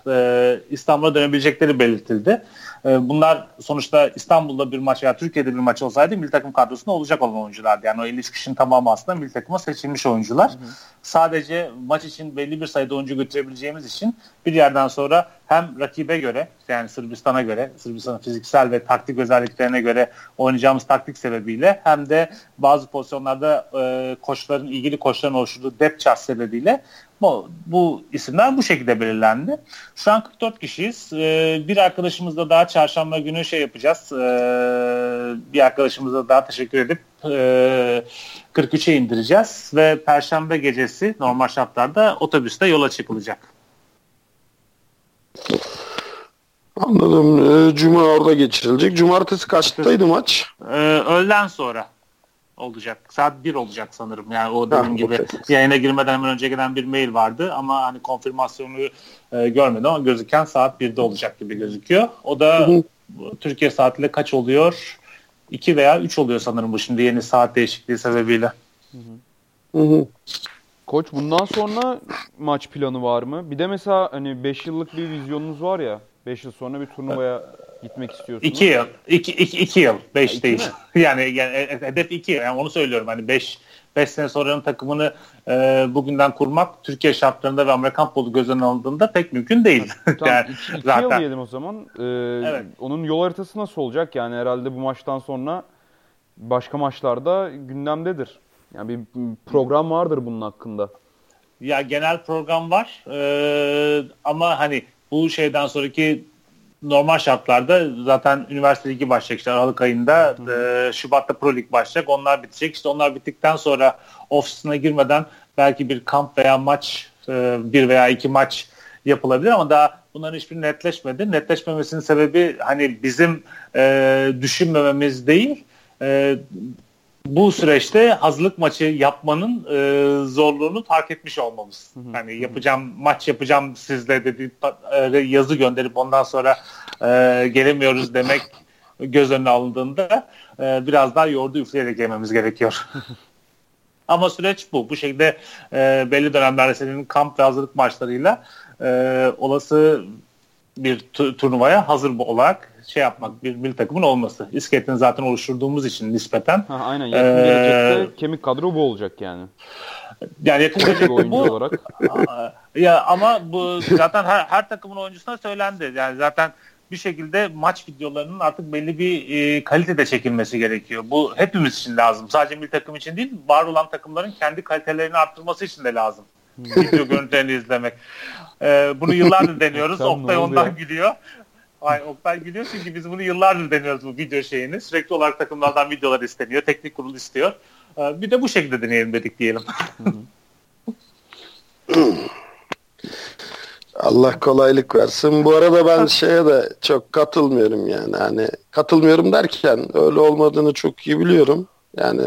İstanbul'a dönebilecekleri belirtildi. Bunlar sonuçta İstanbul'da bir maç veya Türkiye'de bir maç olsaydı milli takım kadrosunda olacak olan oyunculardı. Yani o 53 kişinin tamamı aslında milli takıma seçilmiş oyuncular. Hı hı. Sadece maç için belli bir sayıda oyuncu götürebileceğimiz için bir yerden sonra hem rakibe göre yani Sırbistan'a göre, Sırbistan'ın fiziksel ve taktik özelliklerine göre oynayacağımız taktik sebebiyle hem de bazı pozisyonlarda ilgili koçların oluşturduğu depth chart sebebiyle bu isimler bu şekilde belirlendi. Şu an 44 kişiyiz. Bir arkadaşımızla daha çarşamba günü yapacağız. Bir arkadaşımıza daha teşekkür edip 43'e indireceğiz ve perşembe gecesi normal şartlarda otobüste yola çıkılacak. Anladım. Cuma orada geçirilecek. Cumartesi kaçtaydı maç? Öğleden sonra olacak. Saat 1 olacak sanırım. Yani o dediğim gibi yayına girmeden hemen önce gelen bir mail vardı ama hani konfirmasyonu görmedim ama gözüken saat 1'de olacak gibi gözüküyor. O da Türkiye saatiyle kaç oluyor? 2 veya 3 oluyor sanırım bu şimdi yeni saat değişikliği sebebiyle. Hı. Koç bundan sonra maç planı var mı? Bir de mesela hani 5 yıllık bir vizyonunuz var ya. 5 yıl sonra bir turnuvaya gitmek istiyorsunuz. 2 yıl. 2 yıl. 5 değil. Yani hedef 2 yıl. Yani onu söylüyorum. Hani 5 sene sonranın takımını bugünden kurmak Türkiye şartlarında ve Amerikan futbolu göz önüne alındığında pek mümkün değil. Yani 2 yıl diyelim o zaman. Evet. Onun yol haritası nasıl olacak? Yani herhalde bu maçtan sonra başka maçlarda gündemdedir. Yani bir program vardır bunun hakkında. Ya genel program var. Ama hani bu şeyden sonraki normal şartlarda zaten üniversite ligi başlayacak işte Aralık ayında. Şubat'ta Pro Lig başlayacak. Onlar bitecek. İşte onlar bittikten sonra ofisine girmeden belki bir kamp veya maç bir veya iki maç yapılabilir ama daha bunların hiçbiri netleşmedi. Netleşmemesinin sebebi hani bizim düşünmememiz değil. bu süreçte hazırlık maçı yapmanın zorluğunu fark etmiş olmamız. Yani maç yapacağım sizle dedi, yazı gönderip ondan sonra gelemiyoruz demek göz önüne alındığında biraz daha yoğurdu üfleyerek yememiz gerekiyor. Ama süreç bu. Bu şekilde belli dönemlerde senin kamp ve hazırlık maçlarıyla olası bir turnuvaya hazır olarak yapmak, bir milli takımın olması. İskeletini zaten oluşturduğumuz için nispeten. Aynen. Yakın gelecekte kemik kadro bu olacak yani. Yani yakın gelecekte bu. Olarak. Ya ama bu zaten her takımın oyuncusuna söylendi. Yani zaten bir şekilde maç videolarının artık belli bir kalitede çekilmesi gerekiyor. Bu hepimiz için lazım. Sadece milli takım için değil, var olan takımların kendi kalitelerini arttırması için de lazım. Video görüntülerini izlemek. Bunu yıllardır deniyoruz. Oktay ondan gülüyor. Ay, Oktay gülüyor çünkü biz bunu yıllardır deniyoruz, bu video şeyini. Sürekli olarak takımlardan videolar isteniyor. Teknik kurul istiyor. Bir de bu şekilde deneyelim dedik diyelim. Allah kolaylık versin. Bu arada ben şeye de çok katılmıyorum yani. Hani katılmıyorum derken öyle olmadığını çok iyi biliyorum. Yani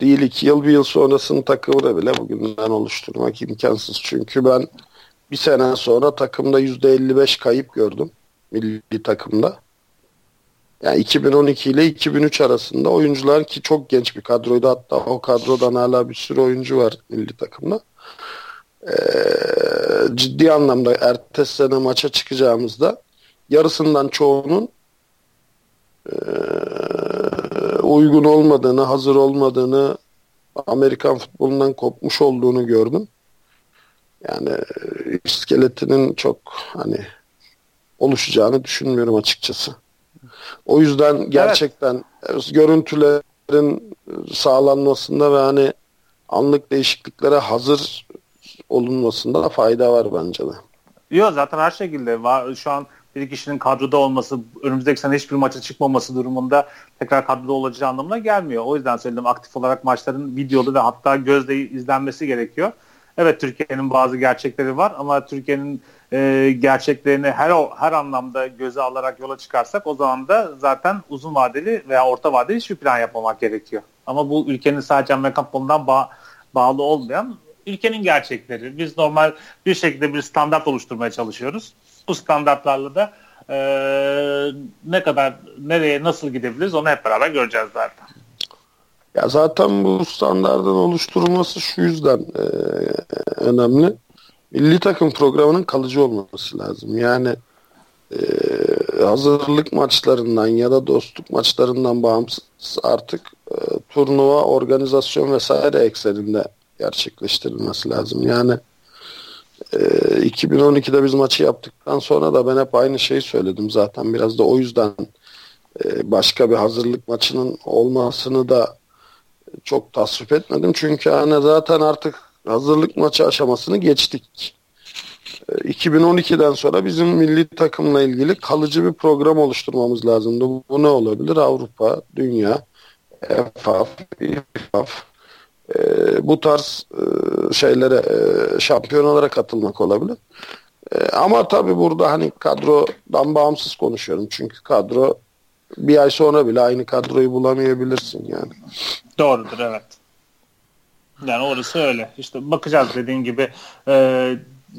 değil, 2 yıl 1 yıl sonrasının takımını bile bugünden oluşturmak imkansız. Çünkü ben bir sene sonra takımda %55 kayıp gördüm. Milli takımda. Yani 2012 ile 2003 arasında oyuncular, ki çok genç bir kadroydu, hatta o kadrodan hala bir sürü oyuncu var milli takımda. Ciddi anlamda ertesi sene maça çıkacağımızda yarısından çoğunun uygun olmadığını, hazır olmadığını, Amerikan futbolundan kopmuş olduğunu gördüm. Yani iskeletinin çok hani oluşacağını düşünmüyorum açıkçası. O yüzden gerçekten görüntülerin sağlanmasında ve hani anlık değişikliklere hazır olunmasında da fayda var bence de. Yok, zaten her şekilde var. Şu an bir kişinin kadroda olması, önümüzdeki sene hiçbir maça çıkmaması durumunda tekrar kadroda olacağı anlamına gelmiyor. O yüzden söyledim, aktif olarak maçların videolu ve hatta gözle izlenmesi gerekiyor. Evet, Türkiye'nin bazı gerçekleri var ama Türkiye'nin gerçeklerini her anlamda göze alarak yola çıkarsak o zaman da zaten uzun vadeli veya orta vadeli hiçbir plan yapmamak gerekiyor. Ama bu ülkenin sadece Amerikan futbolundan bağlı olmayan ülkenin gerçekleri. Biz normal bir şekilde bir standart oluşturmaya çalışıyoruz. Bu standartlarla da ne kadar, nereye, nasıl gidebiliriz onu hep beraber göreceğiz zaten. Ya zaten bu standartın oluşturulması şu yüzden önemli. Milli takım programının kalıcı olması lazım. Yani hazırlık maçlarından ya da dostluk maçlarından bağımsız artık turnuva, organizasyon vesaire ekseninde gerçekleştirilmesi lazım. Yani 2012'de biz maçı yaptıktan sonra da ben hep aynı şeyi söyledim zaten. Biraz da o yüzden başka bir hazırlık maçının olmasını da çok tasvip etmedim. Çünkü hani zaten artık hazırlık maçı aşamasını geçtik. 2012'den sonra bizim milli takımla ilgili kalıcı bir program oluşturmamız lazımdı. Bu ne olabilir? Avrupa, dünya, IFAF bu tarz şeylere, şampiyonalara katılmak olabilir. Ama tabii burada hani kadrodan bağımsız konuşuyorum. Çünkü kadro, bir ay sonra bile aynı kadroyu bulamayabilirsin yani. Doğrudur, evet. Yani orası öyle. İşte bakacağız dediğin gibi.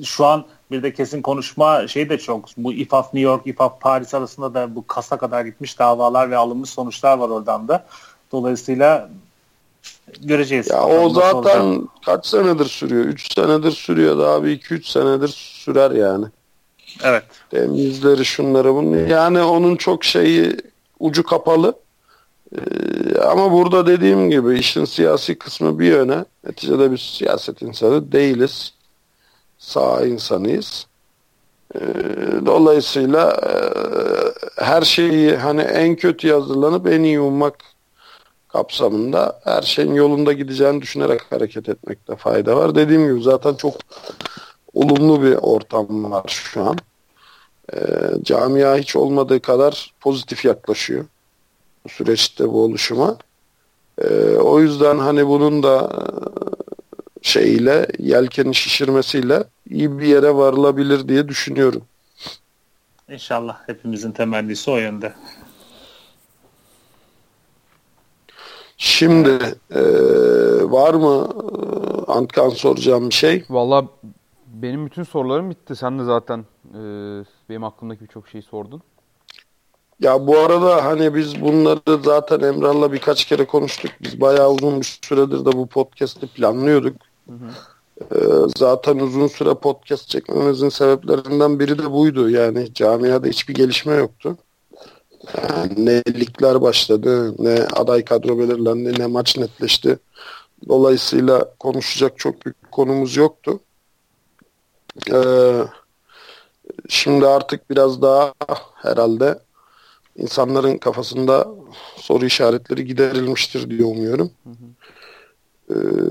Şu an bir de kesin konuşma şeyi de çok. Bu IFAF New York, IFAF Paris arasında da bu kasa kadar gitmiş davalar ve alınmış sonuçlar var oradan da. Dolayısıyla göreceğiz. Ya o zaten olacak. Kaç senedir sürüyor? 3 senedir sürüyor. Daha bir 2-3 senedir sürer yani. Evet. Temizleri, şunları, bunları. Yani onun çok şeyi, ucu kapalı. Ama burada dediğim gibi işin siyasi kısmı bir yöne. Neticede biz siyaset insanı değiliz. Sağ insanıyız. Dolayısıyla her şeyi hani en kötü hazırlanıp en iyi ummak kapsamında her şeyin yolunda gideceğini düşünerek hareket etmekte fayda var. Dediğim gibi zaten çok olumlu bir ortam var şu an. Camia hiç olmadığı kadar pozitif yaklaşıyor bu süreçte, bu oluşuma. O yüzden hani bunun da şeyle, yelkeni şişirmesiyle iyi bir yere varılabilir diye düşünüyorum. İnşallah hepimizin temennisi o yönde. Şimdi var mı Antkan soracağım bir şey? Vallahi benim bütün sorularım bitti. Sen de zaten benim aklımdaki birçok şeyi sordun. Ya bu arada hani biz bunları zaten Emrah'la birkaç kere konuştuk. Biz bayağı uzun bir süredir de bu podcast'i planlıyorduk. Hı hı. Zaten uzun süre podcast çekmemizin sebeplerinden biri de buydu. Yani camiada hiçbir gelişme yoktu. Yani ne ligler başladı, ne aday kadro belirlendi, ne maç netleşti. Dolayısıyla konuşacak çok büyük konumuz yoktu. Şimdi artık biraz daha herhalde insanların kafasında soru işaretleri giderilmiştir diye umuyorum. Hı hı.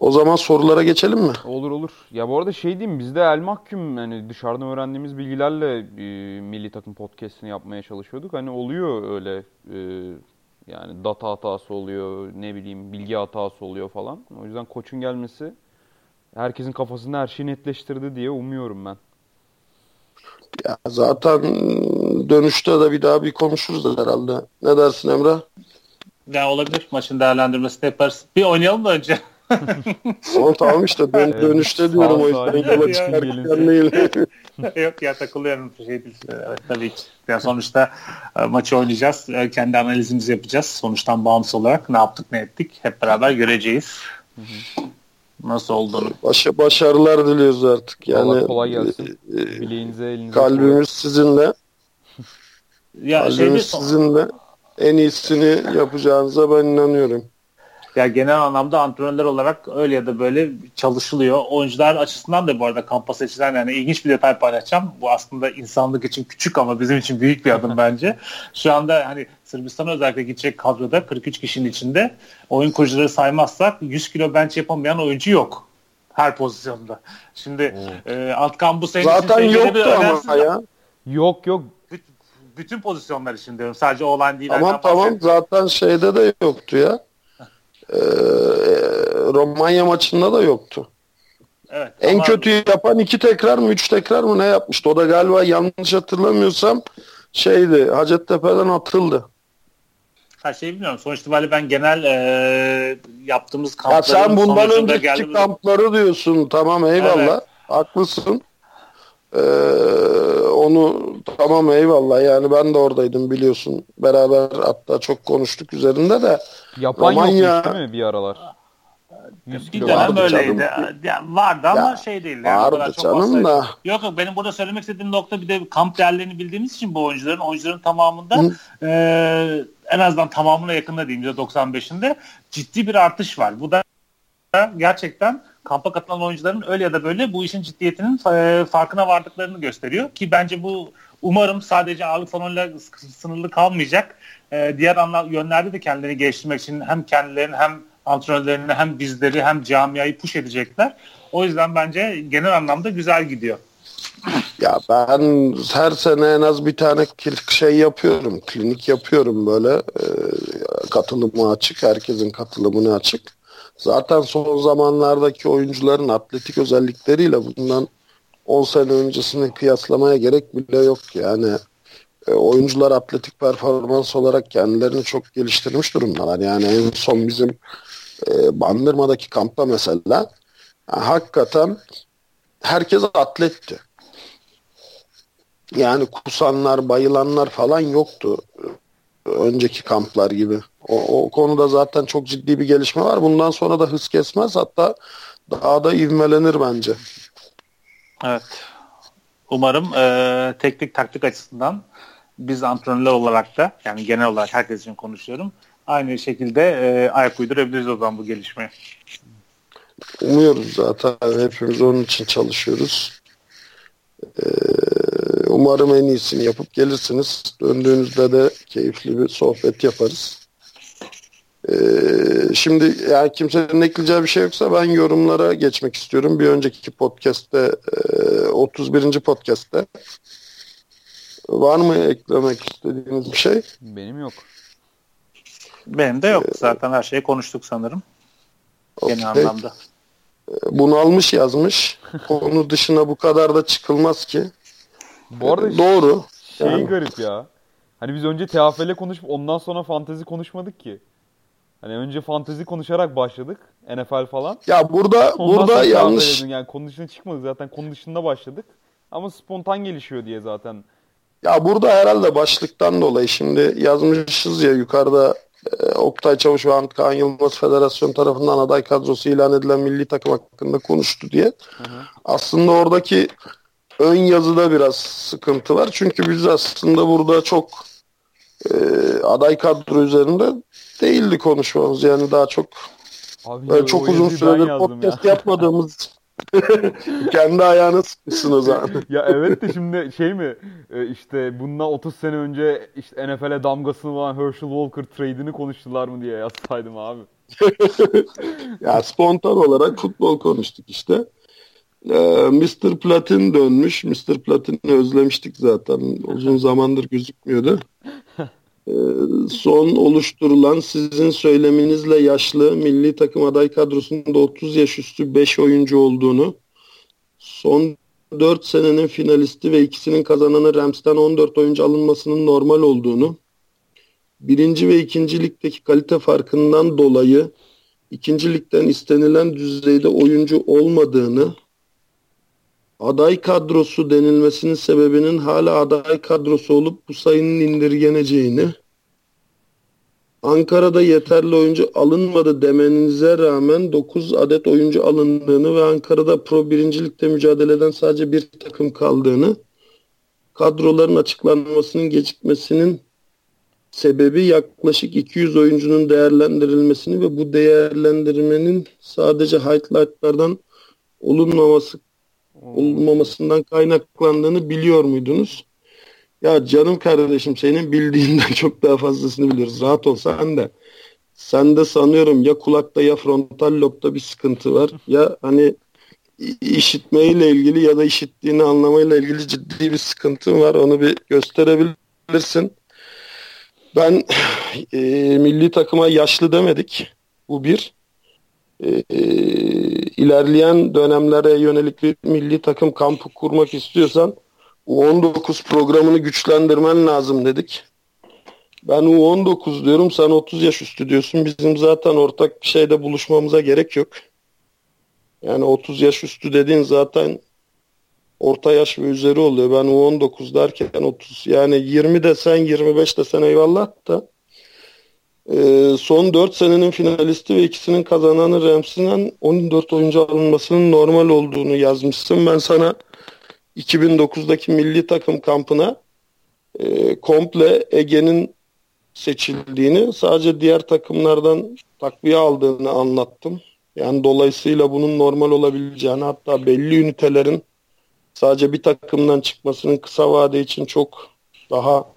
O zaman sorulara geçelim mi? Olur. Ya bu arada şey diyeyim, biz de el mahkum yani dışarıdan öğrendiğimiz bilgilerle Milli Takım Podcast'ini yapmaya çalışıyorduk. Hani oluyor öyle yani data hatası oluyor, ne bileyim bilgi hatası oluyor falan. O yüzden koçun gelmesi herkesin kafasında her şeyi netleştirdi diye umuyorum ben. Ya zaten dönüşte de bir daha bir konuşuruz herhalde. Ne dersin Emrah? Ya olabilir, maçın değerlendirmesini yaparız. Bir oynayalım da önce. Tamam işte dönüşte diyorum o yüzden yola çıkarken değil. Yok ya, takılıyorum bir şey değil. Evet, tabii ki. Yani sonuçta maçı oynayacağız. Kendi analizimizi yapacağız. Sonuçtan bağımsız olarak ne yaptık ne ettik hep beraber göreceğiz. Nasıl olduğunu. Başarılar diliyoruz artık. Yani Allah kolay gelsin. Bileğinize, elinize. Kalbimiz sizinle. Ya kalbimiz sizinle. En iyisini yapacağınıza ben inanıyorum. Ya genel anlamda antrenörler olarak öyle ya da böyle çalışılıyor. Oyuncular açısından da bu arada kampa seçilen, yani ilginç bir detay paylaşacağım. Bu aslında insanlık için küçük ama bizim için büyük bir adım bence. Şu anda hani Sırbistan'a özellikle gidecek kadroda 43 kişinin içinde oyun kurucuları saymazsak 100 kilo bench yapamayan oyuncu yok. Her pozisyonda. Şimdi Antkan bu senin zaten için yoktu ama ya. Yok. Bütün pozisyonlar için diyorum. Sadece online değil. Tamam. Zaten şeyde de yoktu ya. Romanya maçında da yoktu. Evet, en kötü yapan 2 tekrar mı 3 tekrar mı ne yapmıştı? O da galiba yanlış hatırlamıyorsam şeydi, Hacettepe'den atıldı. Her şeyi bilmiyorum. Sonuç itibariyle ben genel yaptığımız kampların ya sen bundan önceki kampları diyorsun. Tamam eyvallah. Evet. Haklısın. Onu tamam eyvallah, yani ben de oradaydım biliyorsun, beraber hatta çok konuştuk üzerinde de. Yapan Romanya... yokmuş değil mi bir aralar? Bir dönem öyleydi. Yani vardı ama ya, şey değil. Yani vardı çok canım da. Yok benim burada söylemek istediğim nokta, bir de kamp değerlerini bildiğimiz için bu oyuncuların tamamında en azından tamamına yakında diyeyim %95'inde ciddi bir artış var. Bu da gerçekten kampa katılan oyuncuların öyle ya da böyle bu işin ciddiyetinin farkına vardıklarını gösteriyor. Ki bence bu umarım sadece ağırlık salonuyla sınırlı kalmayacak. Diğer yönlerde de kendilerini geliştirmek için hem kendilerini hem antrenörlerini hem bizleri hem camiayı push edecekler. O yüzden bence genel anlamda güzel gidiyor. Ya ben her sene en az bir tane şey yapıyorum. Klinik yapıyorum böyle. Katılımı açık. Herkesin katılımını açık. Zaten son zamanlardaki oyuncuların atletik özellikleriyle bundan 10 sene öncesini kıyaslamaya gerek bile yok. Yani oyuncular atletik performans olarak kendilerini çok geliştirmiş durumdalar. Yani en son bizim Bandırma'daki kampta mesela hakikaten herkes atletti. Yani kusanlar, bayılanlar falan yoktu. Önceki kamplar gibi. O konuda zaten çok ciddi bir gelişme var. Bundan sonra da hız kesmez. Hatta daha da ivmelenir bence. Evet. Umarım teknik taktik açısından biz antrenörler olarak da, yani genel olarak herkes için konuşuyorum, aynı şekilde ayak uydurabiliriz o zaman bu gelişmeye. Umuyoruz zaten. Hepimiz onun için çalışıyoruz. Umarım en iyisini yapıp gelirsiniz. Döndüğünüzde de keyifli bir sohbet yaparız. Şimdi yani kimsenin ekleyeceği bir şey yoksa ben yorumlara geçmek istiyorum. Bir önceki podcast'te 31. podcast'te var mı eklemek istediğiniz bir şey? Benim yok. Benim de yok. Zaten her şeyi konuştuk sanırım. Okay. Genel anlamda. Bunalmış yazmış. Konu dışına bu kadar da çıkılmaz ki. Bu arada doğru. Şey yani. Garip ya. Hani biz önce TFL konuşup ondan sonra fantezi konuşmadık ki. Hani önce fantezi konuşarak başladık. NFL falan. Ya burada yanlış. Yani konu dışına çıkmadık zaten. Konu dışında başladık. Ama spontan gelişiyor diye zaten. Ya burada herhalde başlıktan dolayı şimdi yazmışız ya yukarıda Oktay Çavuş ve Antkan Yılmaz Federasyon tarafından aday kadrosu ilan edilen milli takım hakkında konuştu diye. Hı-hı. Aslında oradaki ön yazıda biraz sıkıntı var. Çünkü biz aslında burada çok aday kadro üzerinde değildi konuşmamız. Yani daha çok abi, çok uzun süredir podcast yapmadığımız kendi ayağına sıkmışsın o zaman. Ya evet de şimdi şey mi işte bundan 30 sene önce işte NFL'e damgasını vuran Herschel Walker trade'ini konuştular mı diye yazsaydım abi. Ya spontan olarak futbol konuştuk işte. Mr. Platin dönmüş. Mr. Platin'i özlemiştik zaten. Uzun zamandır gözükmüyordu. Son oluşturulan sizin söyleminizle yaşlı milli takım aday kadrosunda 30 yaş üstü 5 oyuncu olduğunu, son 4 senenin finalisti ve ikisinin kazananı Rams'ten 14 oyuncu alınmasının normal olduğunu, 1. ve 2. ligdeki kalite farkından dolayı 2. ligden istenilen düzeyde oyuncu olmadığını, aday kadrosu denilmesinin sebebinin hala aday kadrosu olup bu sayının indirgeneceğini, Ankara'da yeterli oyuncu alınmadı demenize rağmen 9 adet oyuncu alındığını ve Ankara'da Pro 1. Lig'de mücadeleden sadece bir takım kaldığını, kadroların açıklanmasının gecikmesinin sebebi yaklaşık 200 oyuncunun değerlendirilmesini ve bu değerlendirmenin sadece highlightlardan olunmamasından kaynaklandığını biliyor muydunuz? Ya canım kardeşim senin bildiğinden çok daha fazlasını biliyoruz. Rahat ol sen de. Sen de sanıyorum ya kulakta ya frontal lobda bir sıkıntı var. Ya hani işitmeyle ilgili ya da işittiğini anlamayla ilgili ciddi bir sıkıntın var. Onu bir gösterebilirsin. Ben milli takıma yaşlı demedik. Bu bir. İlerleyen dönemlere yönelik bir milli takım kampı kurmak istiyorsan U19 programını güçlendirmen lazım dedik. Ben U19 diyorum, sen 30 yaş üstü diyorsun. Bizim zaten ortak bir şeyde buluşmamıza gerek yok. Yani 30 yaş üstü dediğin zaten orta yaş ve üzeri oluyor. Ben U19 derken 30, yani 20 desen 25 desen eyvallah da. Son 4 senenin finalisti ve ikisinin kazananı Rams'den 14 oyuncu alınmasının normal olduğunu yazmışsın. Ben sana 2009'daki milli takım kampına komple Ege'nin seçildiğini, sadece diğer takımlardan takviye aldığını anlattım. Yani dolayısıyla bunun normal olabileceğini, hatta belli ünitelerin sadece bir takımdan çıkmasının kısa vade için çok daha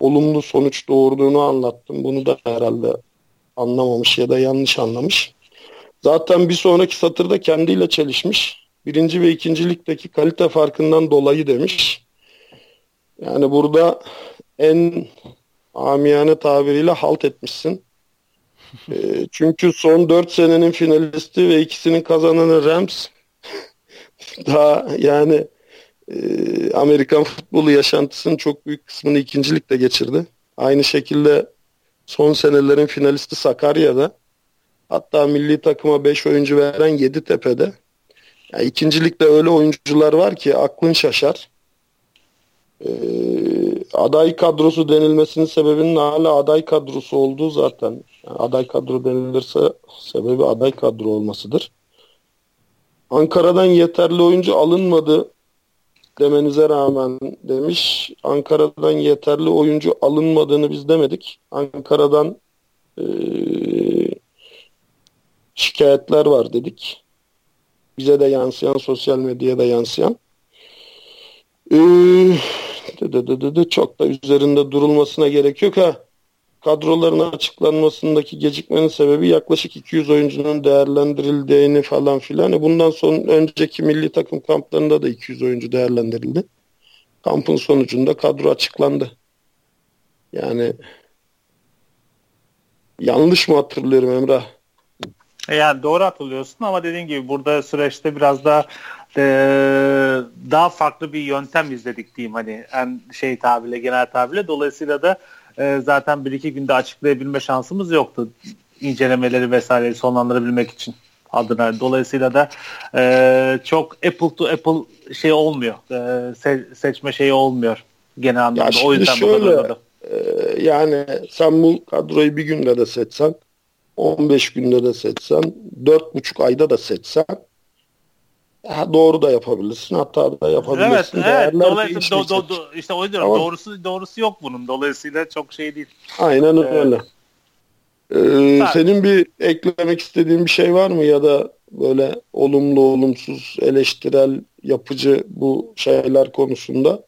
olumlu sonuç doğurduğunu anlattım. Bunu da herhalde anlamamış ya da yanlış anlamış. Zaten bir sonraki satırda kendiyle çelişmiş. 1. ve 2. ligdeki kalite farkından dolayı demiş. Yani burada en amiyane tabiriyle halt etmişsin. Çünkü son 4 senenin finalisti ve ikisinin kazananı Rams daha yani Amerikan futbolu yaşantısının çok büyük kısmını 2. ligde geçirdi. Aynı şekilde son senelerin finalisti Sakarya'da. Hatta milli takıma 5 oyuncu veren Yeditepe'de. Yani 2. ligde öyle oyuncular var ki aklın şaşar. Aday kadrosu denilmesinin sebebinin hala aday kadrosu olduğu zaten. Yani aday kadro denilirse sebebi aday kadro olmasıdır. Ankara'dan yeterli oyuncu alınmadı demenize rağmen demiş. Ankara'dan yeterli oyuncu alınmadığını biz demedik. Ankara'dan şikayetler var dedik. Bize de yansıyan, sosyal medyaya da yansıyan. Çok da üzerinde durulmasına gerek yok ha. Kadroların açıklanmasındaki gecikmenin sebebi yaklaşık 200 oyuncunun değerlendirildiğini falan filan. Bundan sonra önceki milli takım kamplarında da 200 oyuncu değerlendirildi. Kampın sonucunda kadro açıklandı. Yani yanlış mı hatırlıyorum Emrah? Yani doğru hatırlıyorsun ama dediğin gibi burada süreçte biraz daha farklı bir yöntem izledik diyeyim hani genel tabirle. Dolayısıyla da zaten bir iki günde açıklayabilme şansımız yoktu. incelemeleri vesaire sonlandırabilmek için adına. Dolayısıyla da çok apple to apple şey olmuyor. Seçme şeyi olmuyor genel anlamda. O yüzden şöyle, yani sen bu kadroyu bir günde de seçsen, 15 günde de seçsen, 4,5 ayda da seçsen doğru da yapabilirsin, hata da yapabilirsin. Evet. Dolayısıyla işte o yüzden doğrusu yok bunun. Dolayısıyla çok şey değil. Aynen öyle. Senin bir eklemek istediğin bir şey var mı, ya da böyle olumlu, olumsuz, eleştirel, yapıcı bu şeyler konusunda?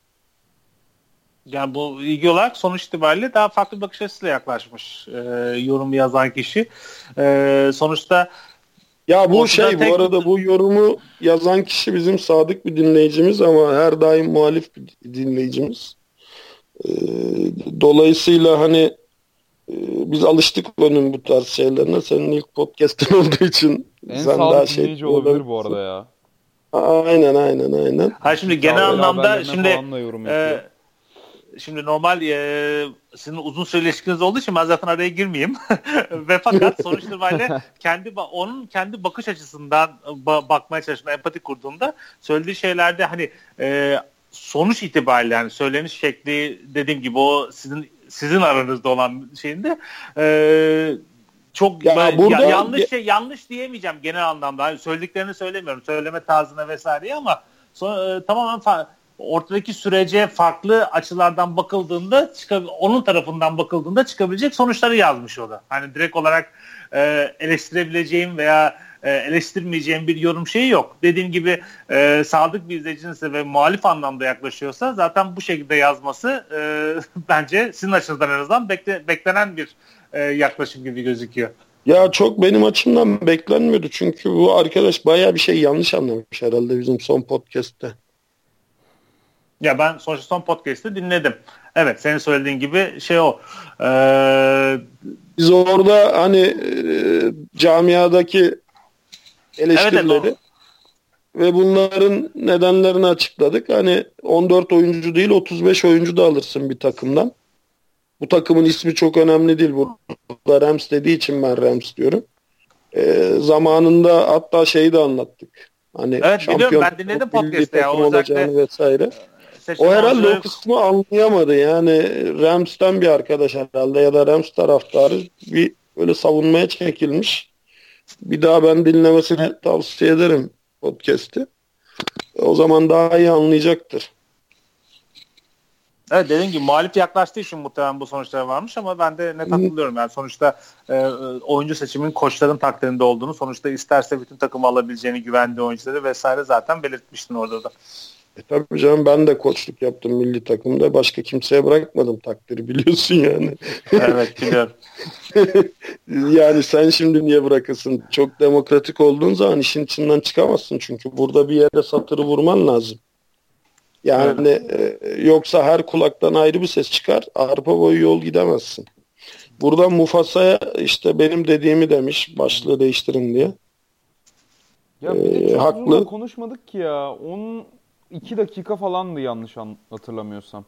Yani bu ilgi olarak sonuç itibariyle daha farklı bir bakış açısıyla yaklaşmış yorum yazan kişi. Sonuçta ya bu bu arada bu yorumu yazan kişi bizim sadık bir dinleyicimiz ama her daim muhalif bir dinleyicimiz. Dolayısıyla hani biz alıştık onun bu tarz şeylerine. Senin ilk podcast'ın olduğu için en sen daha şey olabilir bu arada ya. Aynen. Ha şimdi genel anlamda şimdi normal sizin uzun süre ilişkiniz olduğu için ben zaten araya girmeyeyim. Ve fakat sonuç itibariyle onun kendi bakış açısından bakmaya çalıştığında, empati kurduğunda söylediği şeylerde hani sonuç itibariyle yani söyleniş şekli, dediğim gibi o sizin aranızda olan şeyinde çok yanlış diyemeyeceğim genel anlamda. Yani söylediklerini söylemiyorum. Söyleme tarzına vesaire ama tamamen ortadaki sürece farklı açılardan bakıldığında, onun tarafından bakıldığında çıkabilecek sonuçları yazmış o da. Hani direkt olarak eleştirebileceğim veya eleştirmeyeceğim bir yorum şeyi yok. Dediğim gibi sadık bir izleyicinizse ve muhalif anlamda yaklaşıyorsa zaten bu şekilde yazması bence sizin açınızdan en azından beklenen bir yaklaşım gibi gözüküyor. Ya çok benim açımdan beklenmiyordu çünkü bu arkadaş bayağı bir şey yanlış anlamış herhalde bizim son podcast'te. Ya ben sonuçta son podcast'ı dinledim. Evet, senin söylediğin gibi şey o. Biz orada hani camiadaki eleştirileri ve bunların nedenlerini açıkladık. Hani 14 oyuncu değil 35 oyuncu da alırsın bir takımdan. Bu takımın ismi çok önemli değil. Burada Rams dediği için ben Rams diyorum. Zamanında hatta şeyi de anlattık. Hani evet, şampiyon ben dinledim podcast'te ya. Olacağını vesaire. O herhalde o kısmı anlayamadı. Yani Rams'ten bir arkadaş herhalde ya da Rams taraftarı bir böyle savunmaya çekilmiş. Bir daha ben dinlemesini tavsiye ederim podcast'i. O zaman daha iyi anlayacaktır. Evet, dediğim gibi muhalif yaklaştığı için muhtemelen bu sonuçlara varmış ama ben de net hatırlıyorum. Yani sonuçta oyuncu seçiminin koçların takdirinde olduğunu, sonuçta isterse bütün takımı alabileceğini, güvendiği oyuncuları vesaire zaten belirtmiştin orada da. Tabii canım, ben de koçluk yaptım milli takımda. Başka kimseye bırakmadım takdiri, biliyorsun yani. Evet, biliyorum. Yani sen şimdi niye bırakırsın? Çok demokratik olduğun zaman işin içinden çıkamazsın. Çünkü burada bir yere satırı vurman lazım. Yani yoksa her kulaktan ayrı bir ses çıkar. Arpa boyu yol gidemezsin. Burada Mufasa'ya işte benim dediğimi demiş. Başlığı değiştirin diye. Ya bir de haklı. Konuşmadık ki ya. 12 dakika falandı yanlış hatırlamıyorsam.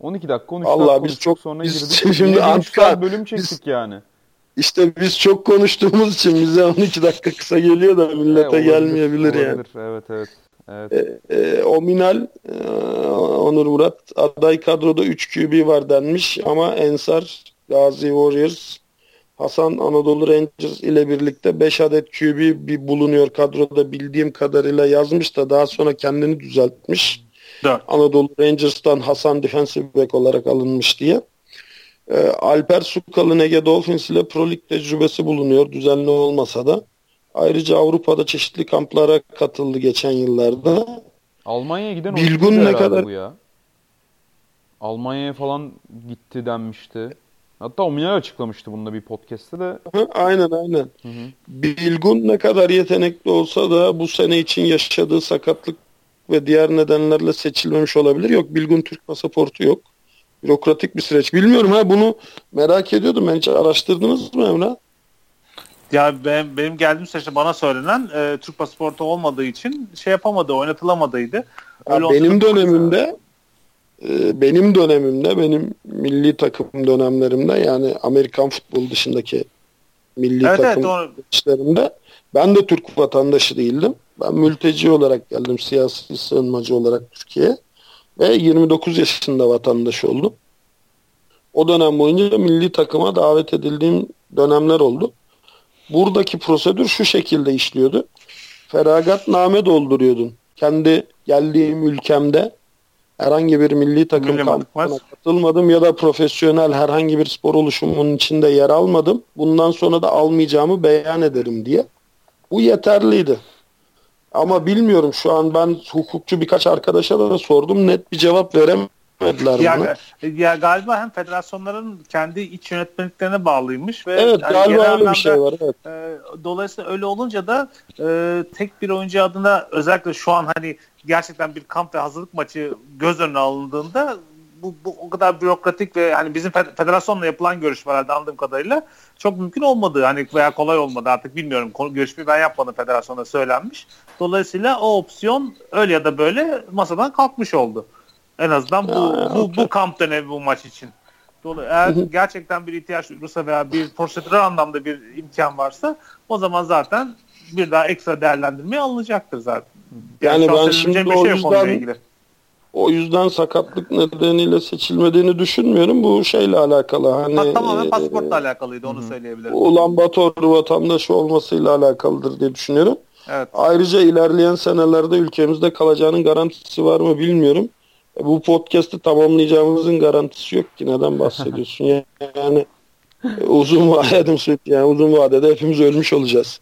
12 dakika konuştuk. Vallahi biz çok sonra girdik. Şimdi hatta bölüm çektik yani. İşte biz çok konuştuğumuz için bize 12 dakika kısa geliyor da millete olabilir, gelmeyebilir olabilir. Yani. Evet. Ominal Onur Murat aday kadroda 3 QB var denmiş ama Ensar, Gazi Warriors, Hasan Anadolu Rangers ile birlikte 5 adet QB bulunuyor kadroda bildiğim kadarıyla yazmış da daha sonra kendini düzeltmiş. Evet. Anadolu Rangers'tan Hasan defensive back olarak alınmış diye. Alper Sukal'ın Ege Dolphins ile Pro League tecrübesi bulunuyor düzenli olmasa da. Ayrıca Avrupa'da çeşitli kamplara katıldı geçen yıllarda. Almanya'ya giden Bilgun ne kadar bu ya? Almanya'ya falan gitti denmişti. Hatta Ominal açıklamıştı bunu da bir podcast'te de. Aynen. Hı-hı. Bilgun ne kadar yetenekli olsa da bu sene için yaşadığı sakatlık ve diğer nedenlerle seçilmemiş olabilir. Yok, Bilgun Türk pasaportu yok. Bürokratik bir süreç. Bilmiyorum bunu merak ediyordum. Ben hiç araştırdınız mı Emrah? Ya benim geldiğim süreçte bana söylenen Türk pasaportu olacağı için şey yapamadı, oynatılamadıydı. Benim milli takım dönemlerimde yani Amerikan futbolu dışındaki milli takım işlerimde. Evet. Ben de Türk vatandaşı değildim. Ben mülteci olarak geldim, siyasi sığınmacı olarak Türkiye'ye ve 29 yaşında vatandaş oldum. O dönem boyunca milli takıma davet edildiğim dönemler oldu. Buradaki prosedür şu şekilde işliyordu. Feragatname dolduruyordun. Kendi geldiğim ülkemde herhangi bir milli takım kampına katılmadım ya da profesyonel herhangi bir spor oluşumunun içinde yer almadım. Bundan sonra da almayacağımı beyan ederim diye. Bu yeterliydi. Ama bilmiyorum, şu an ben hukukçu birkaç arkadaşa da sordum. Net bir cevap veremediler bana. Ya galiba hem federasyonların kendi iç yönetmeliklerine bağlıymış. Ve evet, yani galiba öyle bir şey var. Evet. Dolayısıyla öyle olunca da tek bir oyuncu adına özellikle şu an hani gerçekten bir kamp ve hazırlık maçı göz önüne alındığında bu o kadar bürokratik ve hani bizim federasyonla yapılan görüşmelerde anladığım kadarıyla çok mümkün olmadı hani veya kolay olmadı, artık bilmiyorum, görüşmeyi ben yapmadım, federasyonda söylenmiş. Dolayısıyla o opsiyon öyle ya da böyle masadan kalkmış oldu. En azından bu kamp dönemi, bu maç için. Eğer gerçekten bir ihtiyaç olursa veya bir prosedürel anlamda bir imkan varsa o zaman zaten bir daha ekstra değerlendirmeye alınacaktır zaten. Yani ben şimdi bir şey o yüzden sakatlık nedeniyle seçilmediğini düşünmüyorum. Bu şeyle alakalı. Hani, tamamen pasaportla alakalıydı, onu söyleyebilirim. Ulanbator vatandaşı olmasıyla alakalıdır diye düşünüyorum. Evet. Ayrıca ilerleyen senelerde ülkemizde kalacağının garantisi var mı bilmiyorum. Bu podcast'ı tamamlayacağımızın garantisi yok ki, neden bahsediyorsun? Yani uzun vadede hepimiz ölmüş olacağız.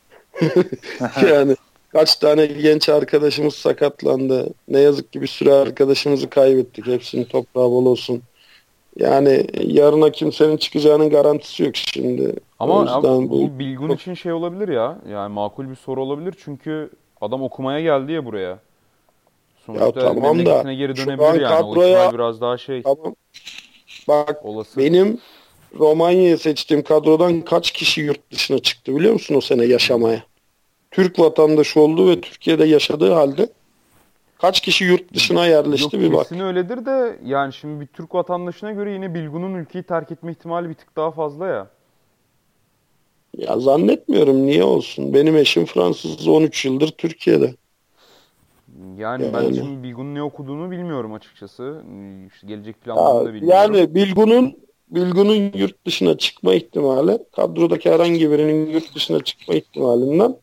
Yani kaç tane genç arkadaşımız sakatlandı. Ne yazık ki bir sürü arkadaşımızı kaybettik. Hepsinin toprağı bol olsun. Yani yarına kimsenin çıkacağının garantisi yok şimdi. Ama bu Bilgun için şey olabilir ya. Yani makul bir soru olabilir. Çünkü adam okumaya geldi ya buraya. Sonuçta ya tamam da geri dönebilir yani. Kadroya, biraz daha şey. Tamam. Bak olası. Benim Romanya'ya seçtiğim kadrodan kaç kişi yurt dışına çıktı biliyor musun o sene yaşamaya? Türk vatandaşı oldu ve Türkiye'de yaşadığı halde kaç kişi yurt dışına yerleşti? Yok, bir bak. Kesin öyledir de yani şimdi bir Türk vatandaşına göre yine Bilgun'un ülkeyi terk etme ihtimali bir tık daha fazla ya. Ya zannetmiyorum, niye olsun? Benim eşim Fransız, 13 yıldır Türkiye'de. Yani ben şimdi Bilgun'un ne okuduğunu bilmiyorum açıkçası. İşte gelecek planlarını da bilmiyorum. Yani Bilgun'un yurt dışına çıkma ihtimali kadrodaki herhangi birinin yurt dışına çıkma ihtimalinden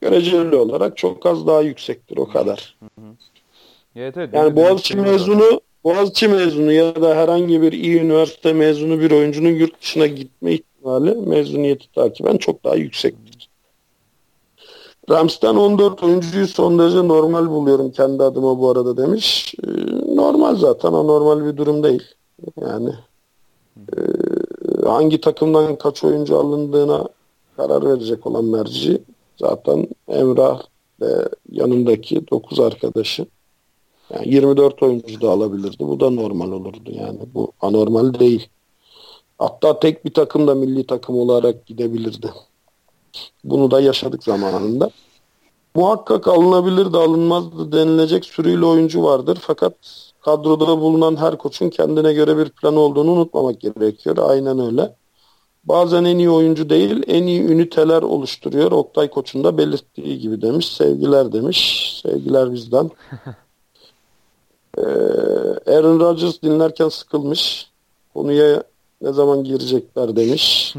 göreceli olarak çok az daha yüksektir, o kadar. Evet, yani Boğaziçi mezunu ya da herhangi bir iyi üniversite mezunu bir oyuncunun yurt dışına gitme ihtimali mezuniyeti takiben çok daha yüksektir. Rams'tan 14 oyuncuyu son derece normal buluyorum kendi adıma bu arada demiş. Normal zaten, anormal bir durum değil. Yani hangi takımdan kaç oyuncu alındığına karar verecek olan merci zaten Emrah ve yanındaki 9 arkadaşı. Yani 24 oyuncu da alabilirdi. Bu da normal olurdu yani. Bu anormal değil. Hatta tek bir takım da milli takım olarak gidebilirdi. Bunu da yaşadık zamanında. Muhakkak alınabilirdi, alınmazdı denilecek sürüyle oyuncu vardır. Fakat kadroda bulunan her koçun kendine göre bir planı olduğunu unutmamak gerekiyor. Aynen öyle. Bazen en iyi oyuncu değil, en iyi üniteler oluşturuyor. Oktay Koç'un da belirttiği gibi demiş. Sevgiler demiş. Sevgiler bizden. Aaron Rodgers dinlerken sıkılmış. Konuya ne zaman girecekler demiş.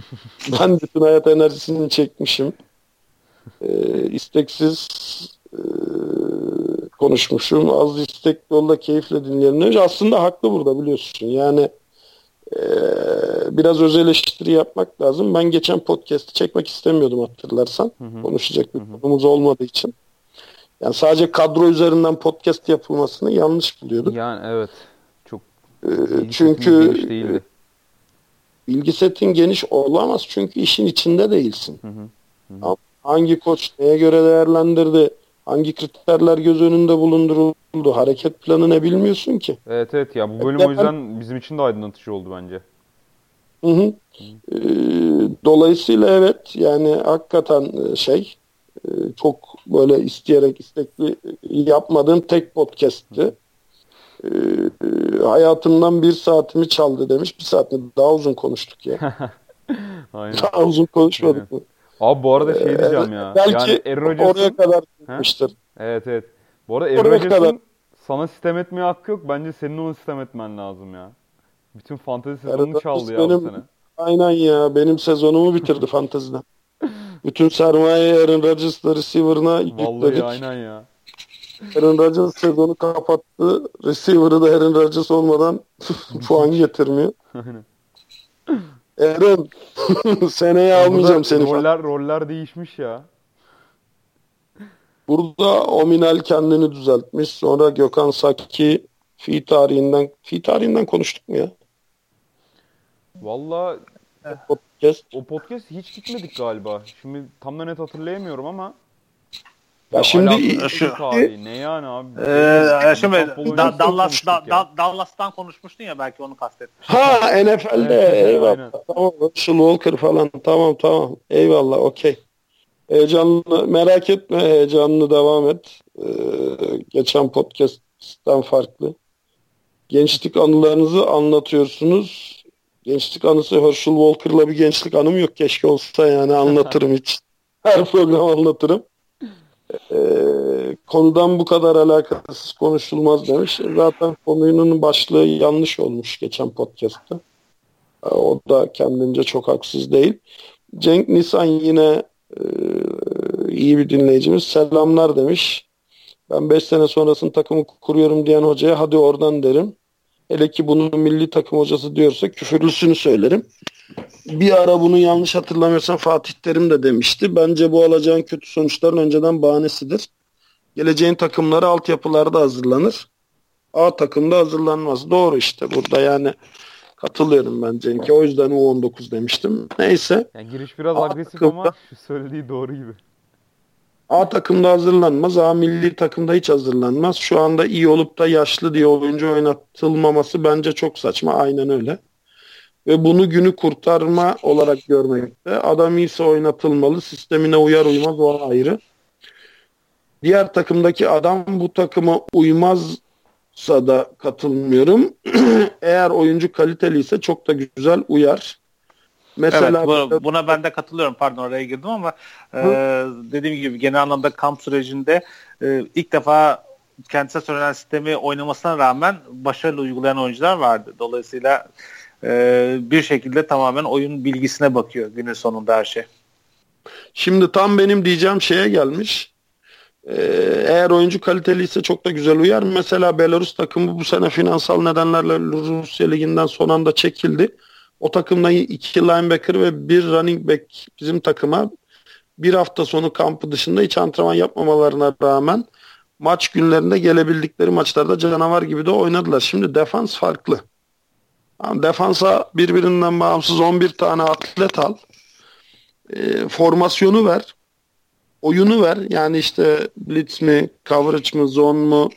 Ben bütün hayat enerjisini çekmişim. İsteksiz konuşmuşum. Az istekli ol da keyifle dinleyelim demiş. Aslında haklı burada, biliyorsun. Yani biraz öz eleştiri yapmak lazım. Ben geçen podcast'i çekmek istemiyordum, hatırlarsan. Konuşacak bir konumuz olmadığı için. Yani sadece kadro üzerinden podcast yapılmasını yanlış buluyordum. Yani evet. Çok çünkü bilgi setin geniş olamaz. Çünkü işin içinde değilsin. Hangi koç neye göre değerlendirdi? Hangi kriterler göz önünde bulunduruldu? Hareket planı ne bilmiyorsun ki? Evet ya, bu bölüm o yüzden bizim için de aydınlatıcı oldu bence. Dolayısıyla evet, yani hakikaten şey, çok böyle isteyerek istekli yapmadığım tek podcast'ti. Hayatımdan bir saatimi çaldı demiş. Bir saatini daha uzun konuştuk ya. Aynen. Daha uzun konuşmadık. Aynen. Abi bu arada şey diyeceğim ya. Belki yani oraya kadar gitmiştir. Evet evet. Bu arada Aaron Rodgers'ın sana sistem etmeye hakkı yok. Bence senin onu sistem etmen lazım ya. Bütün fantezi sezonunu çaldı ya bu sene. Aynen ya. Benim sezonumu bitirdi fanteziden. Bütün sermayeyi Aaron Rodgers'la receiver'ına yükledik. Vallahi aynen ya. Aaron Rodgers sezonu kapattı. Receiver'ı da Aaron Rodgers olmadan puan getirmiyor. Aynen. Eren seneye almayacağım seni. Roller değişmiş ya. Burada Ominel kendini düzeltmiş. Sonra Gökhan Sakki fi tarihinden konuştuk mu ya? Vallahi o podcast hiç gitmedik galiba. Şimdi tam da net hatırlayamıyorum ama. Ya şimdi şu tarihi ne yani abi? Dallas'tan konuşmuştun ya, belki onu kastetmiştim. Ha NFL'de eyvallah. Tamam, Herschel Walker falan tamam. Eyvallah, okey. Heyecanlı, merak etme, heyecanlı devam et. Geçen podcast'ten farklı. Gençlik anılarınızı anlatıyorsunuz. Gençlik anısı Herschel Walker'la bir gençlik anım yok, keşke olsa yani, anlatırım hiç. Her program anlatırım. Konudan bu kadar alakasız konuşulmaz demiş. Zaten konunun başlığı yanlış olmuş geçen podcast'ta. O da kendince çok haksız değil. Cenk Nisan yine iyi bir dinleyicimiz. Selamlar demiş. Ben 5 sene sonrasını takımı kuruyorum diyen hocaya hadi oradan derim. Hele ki bunu milli takım hocası diyorsa küfürlüsünü söylerim. Bir ara bunu yanlış hatırlamıyorsam Fatih Terim de demişti. Bence bu alacağın kötü sonuçların önceden bahanesidir. Geleceğin takımları altyapılarda hazırlanır. A takımda hazırlanmaz. Doğru işte burada yani, katılıyorum ben Cenk'e. O yüzden U19 demiştim. Neyse. Yani giriş biraz agresif ama söylediği doğru gibi. A takımda hazırlanmaz. A milli takımda hiç hazırlanmaz. Şu anda iyi olup da yaşlı diye oyuncu oynatılmaması bence çok saçma. Aynen öyle. Ve bunu günü kurtarma olarak görmekte. Adam iyiyse oynatılmalı. Sistemine uyar uymaz o ayrı. Diğer takımdaki adam bu takıma uymazsa da katılmıyorum. Eğer oyuncu kaliteliyse çok da güzel uyar. Mesela evet, buna ben de katılıyorum. Pardon, oraya girdim ama dediğim gibi genel anlamda kamp sürecinde ilk defa kendisine söylenen sistemi oynamasına rağmen başarılı uygulayan oyuncular vardı. Dolayısıyla bir şekilde tamamen oyun bilgisine bakıyor günün sonunda her şey. Şimdi tam benim diyeceğim şeye gelmiş. Eğer oyuncu kaliteliyse çok da güzel uyar. Mesela Belarus takımı bu sene finansal nedenlerle Rusya Ligi'nden son anda çekildi. O takımda 2 linebacker ve 1 running back bizim takıma bir hafta sonu kampı dışında hiç antrenman yapmamalarına rağmen maç günlerinde gelebildikleri maçlarda canavar gibi de oynadılar. Şimdi defans farklı. Defansa birbirinden bağımsız 11 tane atlet al. Formasyonu ver. Oyunu ver. Yani işte blitz mi, coverage mı, zone mu?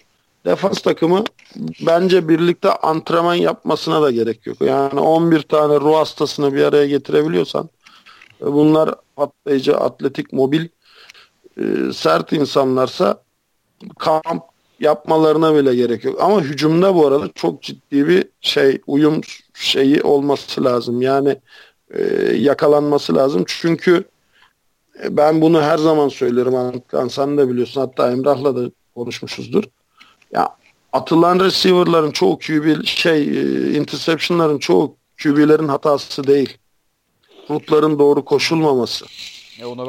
Defans takımı bence birlikte antrenman yapmasına da gerek yok. Yani 11 tane ruh hastasını bir araya getirebiliyorsan, bunlar patlayıcı, atletik, mobil, sert insanlarsa kamp yapmalarına bile gerek yok. Ama hücumda bu arada çok ciddi bir uyum şeyi olması lazım. Yani yakalanması lazım. Çünkü ben bunu her zaman söylerim. Antkan, sen de biliyorsun. Hatta Emrah'la da konuşmuşuzdur. Ya atılan receiver'ların çoğu QB interception'ların çoğu QB'lerin hatası değil. Rootların doğru koşulmaması.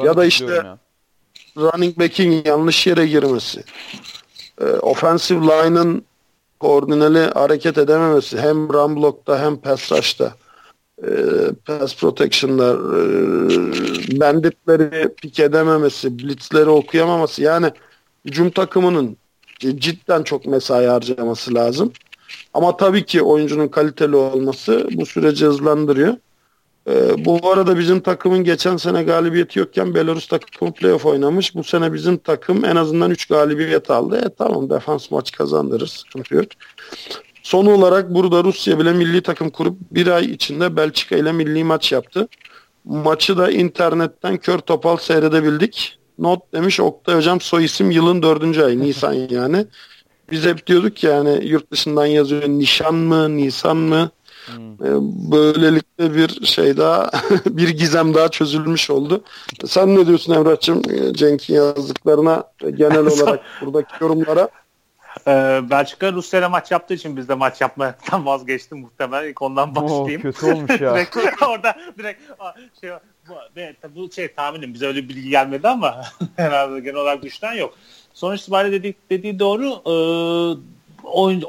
Ya da işte running back'in yanlış yere girmesi. Offensive line'ın koordineli hareket edememesi, hem run block'ta hem pass rush'ta, pass protection'lar, banditleri pick edememesi, blitzleri okuyamaması. Yani hücum takımının cidden çok mesai harcaması lazım. Ama tabii ki oyuncunun kaliteli olması bu süreci hızlandırıyor. Bu arada bizim takımın geçen sene galibiyeti yokken Belarus takımı playoff oynamış. Bu sene bizim takım en azından 3 galibiyet aldı. Tamam, defans maç kazandırır. Sıkıntı yok. Son olarak burada Rusya bile milli takım kurup bir ay içinde Belçika ile milli maç yaptı. Maçı da internetten kör topal seyredebildik. Not demiş Oktay hocam, soy isim yılın 4. ayı Nisan yani. Biz hep diyorduk yani yurt dışından yazıyor, nişan mı, Nisan mı? Böylelikle bir şey daha bir gizem daha çözülmüş oldu. Sen ne diyorsun Emrah'cığım Cenk'in yazdıklarına, genel olarak buradaki yorumlara? Belçika Rusya'yla maç yaptığı için biz de maç yapmaktan vazgeçtim muhtemelen. İlk ondan başlayayım. Kötü olmuş ya. Orada direkt şey, bu şey tahminim, bize öyle bir bilgi gelmedi ama herhalde genel olarak düşten yok. Sonuç itibariyle dediği doğru.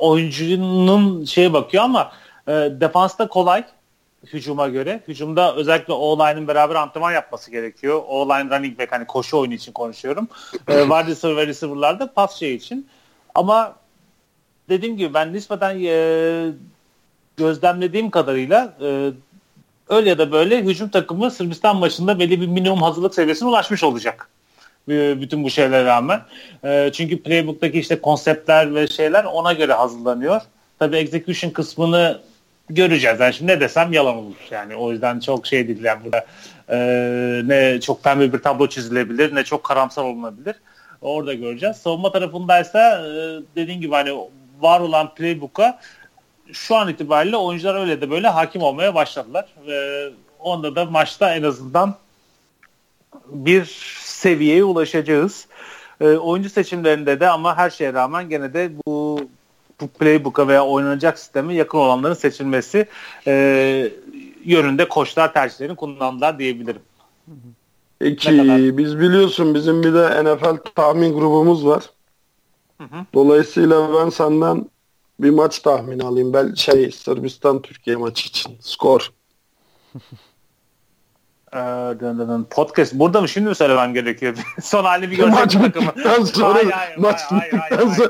Oyuncunun şeye bakıyor ama defansta kolay hücuma göre. Hücumda özellikle O-line'ın beraber antrenman yapması gerekiyor. O-line running back, hani koşu oyunu için konuşuyorum. Wide ve receiver'larda pas şey için. Ama dediğim gibi ben nispeten gözlemlediğim kadarıyla öyle ya da böyle hücum takımı Sırbistan maçında belli bir minimum hazırlık seviyesine ulaşmış olacak. Bütün bu şeylere rağmen. Çünkü playbook'taki işte konseptler ve şeyler ona göre hazırlanıyor. Tabii execution kısmını göreceğiz. Yani şimdi ne desem yalan olur. Yani o yüzden çok şey değil. Yani burada ne çok pembe bir tablo çizilebilir, ne çok karamsar olunabilir. Orada göreceğiz. Savunma tarafındaysa dediğin gibi hani var olan playbook'a şu an itibariyle oyuncular öyle de böyle hakim olmaya başladılar. Onda da maçta en azından bir seviyeye ulaşacağız. Oyuncu seçimlerinde de ama her şeye rağmen gene de bu playbook'a veya oynanacak sisteme yakın olanların seçilmesi yönünde koçlar tercihlerini kullandılar diyebilirim. Peki biz biliyorsun bizim bir de NFL tahmin grubumuz var. Hı hı. Dolayısıyla ben senden bir maç tahmini alayım. Ben Sırbistan Türkiye maçı için skor. Podcast burada mı, şimdi mi söylemem gerekiyor? Son halini bir görsek takımı. Maç bittikten sonra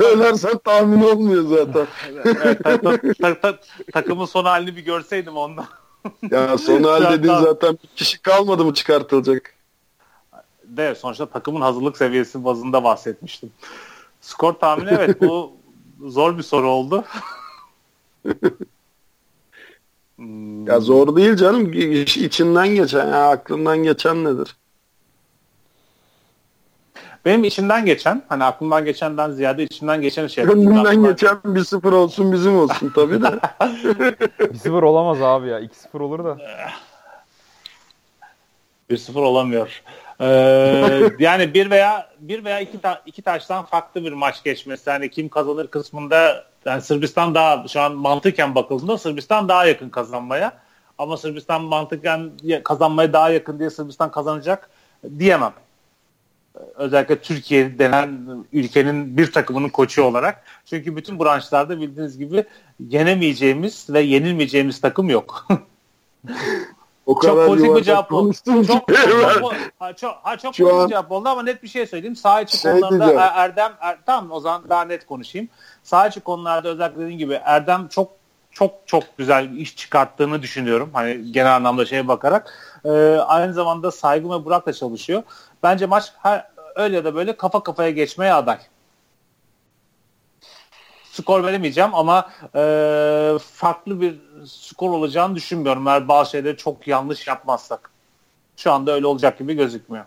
söylersen tahmin olmuyor zaten. Takımın son halini bir görseydim ondan. Ya son hal dediğin zaten bir kişi kalmadı mı çıkartılacak? De sonuçta takımın hazırlık seviyesi bazında bahsetmiştim. Skor tahmini evet bu zor bir soru oldu. Ya zor değil canım. İçinden geçen, ya aklından geçen nedir? Benim içimden geçen, hani aklımdan geçenden ziyade içimden geçen şey. Gönlümden geçen 1-0 olsun bizim olsun tabii de. 1-0 olamaz abi ya. 2-0 olur da. 1-0 olamıyor. Yani bir veya iki taştan farklı bir maç geçmesi. Yani kim kazanır kısmında yani Sırbistan daha şu an mantıken bakıldığında Sırbistan daha yakın kazanmaya. Ama Sırbistan mantıken kazanmaya daha yakın diye Sırbistan kazanacak diyemem. Özellikle Türkiye denen ülkenin bir takımının koçu olarak. Çünkü bütün branşlarda bildiğiniz gibi yenemeyeceğimiz ve yenilmeyeceğimiz takım yok. O kadar çok politik bir cevap oldu. Çok politik bir cevap oldu ama net bir şey söyleyeyim. Sağ içi konularda Erdem, tamam o zaman daha net konuşayım. Sağ içi konularda özellikle dediğim gibi Erdem çok güzel iş çıkarttığını düşünüyorum. Hani genel anlamda şeye bakarak. Aynı zamanda Saygun ve Burak da çalışıyor. Bence maç öyle ya da böyle kafa kafaya geçmeye aday. Skor veremeyeceğim ama farklı bir skor olacağını düşünmüyorum. Eğer bazı şeyleri çok yanlış yapmazsak. Şu anda öyle olacak gibi gözükmüyor.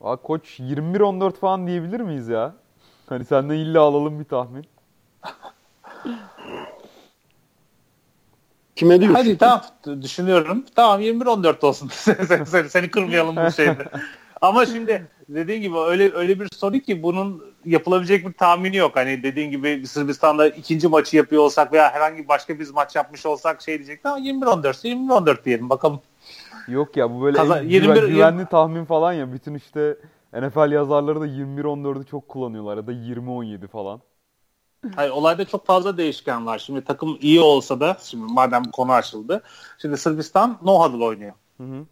Aa, koç 21-14 falan diyebilir miyiz ya? Hani senden illa alalım bir tahmin. Kime diyorsun? Hadi tamam düşünüyorum. Tamam 21-14 olsun. Seni kırmayalım bu şeyde. Ama şimdi dediğin gibi öyle bir soru ki bunun yapılabilecek bir tahmini yok. Hani dediğin gibi Sırbistan'da ikinci maçı yapıyor olsak veya herhangi başka bir maç yapmış olsak şey diyecektim ama 21-14 diyelim bakalım. Yok ya bu böyle güvenli tahmin falan ya. Bütün işte NFL yazarları da 21-14'ü çok kullanıyorlar ya da 20-17 falan. Hayır, olayda çok fazla değişken var. Şimdi takım iyi olsa da, şimdi madem konu açıldı. Şimdi Sırbistan no huddle oynuyor. Hı hı.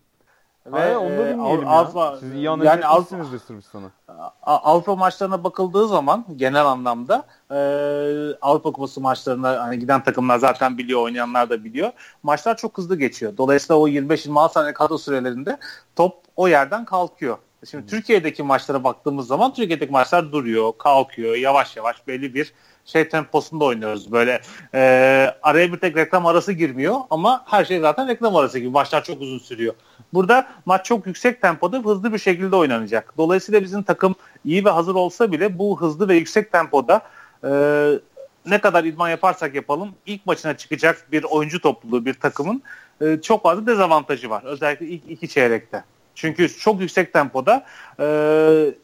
Ve onda dinleyelim ya. Siz iyi anlayabilirsiniz de Sırbistan'ı. Avrupa maçlarına bakıldığı zaman genel anlamda Avrupa Kupası maçlarına hani giden takımlar zaten biliyor, oynayanlar da biliyor. Maçlar çok hızlı geçiyor. Dolayısıyla o 25-26 saniye kadro sürelerinde top o yerden kalkıyor. Şimdi Türkiye'deki maçlara baktığımız zaman Türkiye'deki maçlar duruyor, kalkıyor, yavaş yavaş belli bir şey temposunda oynuyoruz. Böyle araya bir tek reklam arası girmiyor ama her şey zaten reklam arası gibi. Maçlar çok uzun sürüyor. Burada maç çok yüksek tempoda hızlı bir şekilde oynanacak. Dolayısıyla bizim takım iyi ve hazır olsa bile bu hızlı ve yüksek tempoda ne kadar idman yaparsak yapalım ilk maçına çıkacak bir oyuncu topluluğu, bir takımın çok fazla dezavantajı var. Özellikle ilk iki çeyrekte. Çünkü çok yüksek tempoda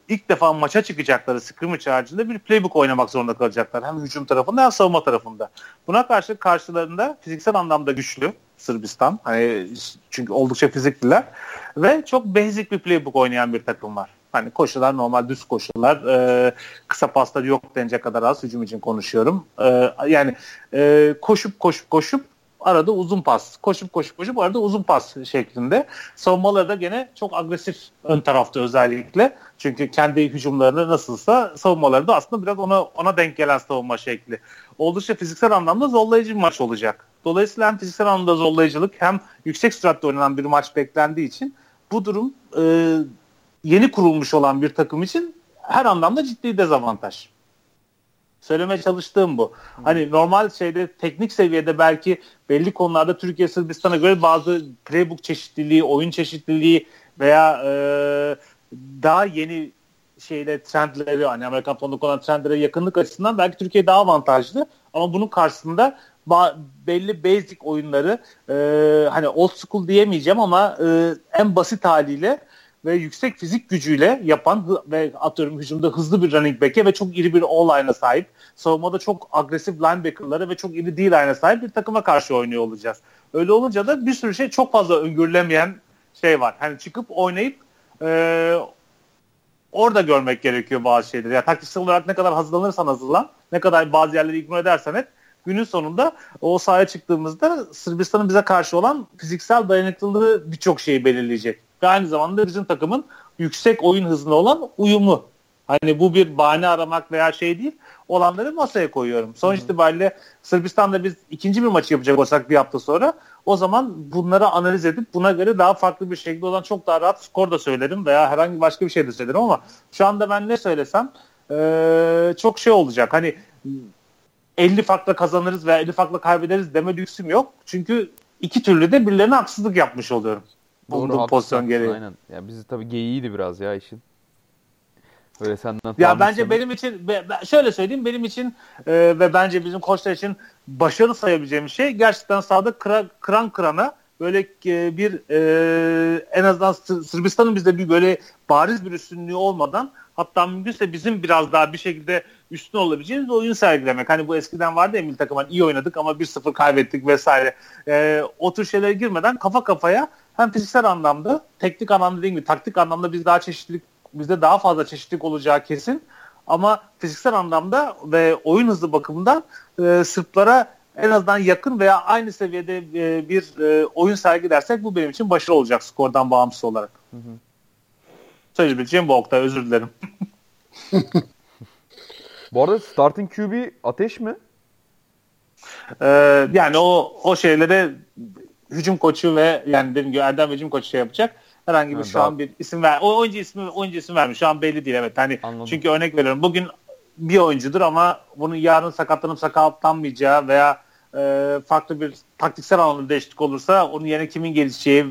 ilk defa maça çıkacakları scrimmage haricinde bir playbook oynamak zorunda kalacaklar. Hem hücum tarafında hem savunma tarafında. Buna karşı karşılarında fiziksel anlamda güçlü Sırbistan. Hani çünkü oldukça fizikliler ve çok basic bir playbook oynayan bir takım var. Hani koşular normal düz koşular, kısa paslar yok denecek kadar az, hücum için konuşuyorum. Yani koşup arada uzun pas, koşup arada uzun pas şeklinde. Savunmaları da gene çok agresif ön tarafta özellikle. Çünkü kendi hücumlarını nasılsa savunmaları da aslında biraz ona denk gelen savunma şekli. Oldukça fiziksel anlamda zorlayıcı bir maç olacak. Dolayısıyla hem fiziksel anlamda zorlayıcılık hem yüksek süratle oynanan bir maç beklendiği için bu durum yeni kurulmuş olan bir takım için her anlamda ciddi dezavantaj. Söylemeye çalıştığım bu. Hani normal teknik seviyede belki belli konularda Türkiye Sırbistan'a göre bazı playbook çeşitliliği, oyun çeşitliliği veya daha yeni trendleri, hani Amerikan futbolunda olan trendlere yakınlık açısından belki Türkiye daha avantajlı. Ama bunun karşısında belli basic oyunları hani old school diyemeyeceğim ama en basit haliyle ve yüksek fizik gücüyle yapan ve atıyorum hücumda hızlı bir running back'e ve çok iri bir all-line'a sahip, savunmada çok agresif linebacker'lara ve çok iri D-line'a sahip bir takıma karşı oynuyor olacağız. Öyle olunca da bir sürü çok fazla öngörülemeyen var. Hani çıkıp oynayıp orada görmek gerekiyor bazı şeyleri. Yani taktiksel olarak ne kadar hazırlanırsan hazırlan, ne kadar bazı yerleri ignore edersen et, günün sonunda o sahaya çıktığımızda Sırbistan'ın bize karşı olan fiziksel dayanıklılığı birçok şeyi belirleyecek. Ve aynı zamanda bizim takımın yüksek oyun hızına olan uyumu. Hani bu bir bahane aramak veya değil. Olanları masaya koyuyorum. Sonuç itibariyle Sırbistan'da biz ikinci bir maçı yapacak olsak bir hafta sonra, o zaman bunları analiz edip buna göre daha farklı bir şekilde olan çok daha rahat skor da söylerim veya herhangi başka bir şey de söylerim ama şu anda ben ne söylesem çok olacak. Hani 50 farkla kazanırız veya 50 farkla kaybederiz deme lüksüm yok. Çünkü iki türlü de birilerine haksızlık yapmış oluyorum. Bulunduğum pozisyon gereği. Aynen. Ya bizi tabii geyiğiydi biraz ya işin. Öyle senden. Ya bence sana. Benim için şöyle söyleyeyim, benim için ve bence bizim koçlar için başarı sayabileceğim şey gerçekten sahada kıran kırana böyle bir en azından Sırbistan'ın bizde bir böyle bariz bir üstünlüğü olmadan, hatta mümkünse bizim biraz daha bir şekilde üstün olabileceğimiz oyun sergilemek. Hani bu eskiden vardı ya, milli takım iyi oynadık ama 1-0 kaybettik vesaire. O tür şeylere girmeden kafa kafaya hem fiziksel anlamda, teknik anlamda değil mi? Taktik anlamda bizde daha fazla çeşitlilik olacağı kesin. Ama fiziksel anlamda ve oyun hızı bakımından Sırplara en azından yakın veya aynı seviyede bir oyun sergilersek bu benim için başarı olacak skordan bağımsız olarak. Söyleyebileceğim bu, Oktay, özür dilerim. Bu arada starting QB Ateş mi? Yani o şeylere hücum koçu ve yani dediğim gibi Erdem hücum koçu yapacak. Herhangi bir şu an bir isim ver. O oyuncu ismi vermiş. Şu an belli değil, evet. Hani anladım. Çünkü örnek veriyorum. Bugün bir oyuncudur ama bunun yarın sakatlanıp sakatlanmayacağı veya farklı bir taktiksel anlamda değişiklik olursa onun yerine kimin geleceği,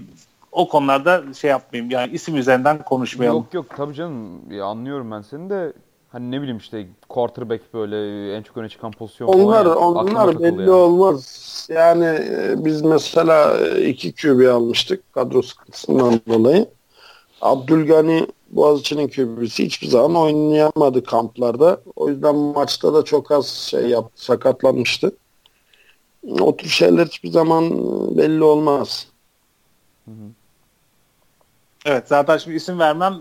o konularda yapmayayım. Yani isim üzerinden konuşmayalım. Yok tabii canım. Ya, anlıyorum ben seni de. Hani ne bileyim quarterback böyle en çok öne çıkan pozisyon onlar, falan. Onlar belli yani. Olmaz. Yani biz mesela 2 QB almıştık kadro sıkıntısından dolayı. Abdülgani Boğaziçi'nin QB'si hiçbir zaman oynayamadı kamplarda. O yüzden maçta da çok az yaptı, sakatlanmıştı. O tür şeyler hiçbir zaman belli olmaz. Evet, zaten şimdi isim vermem.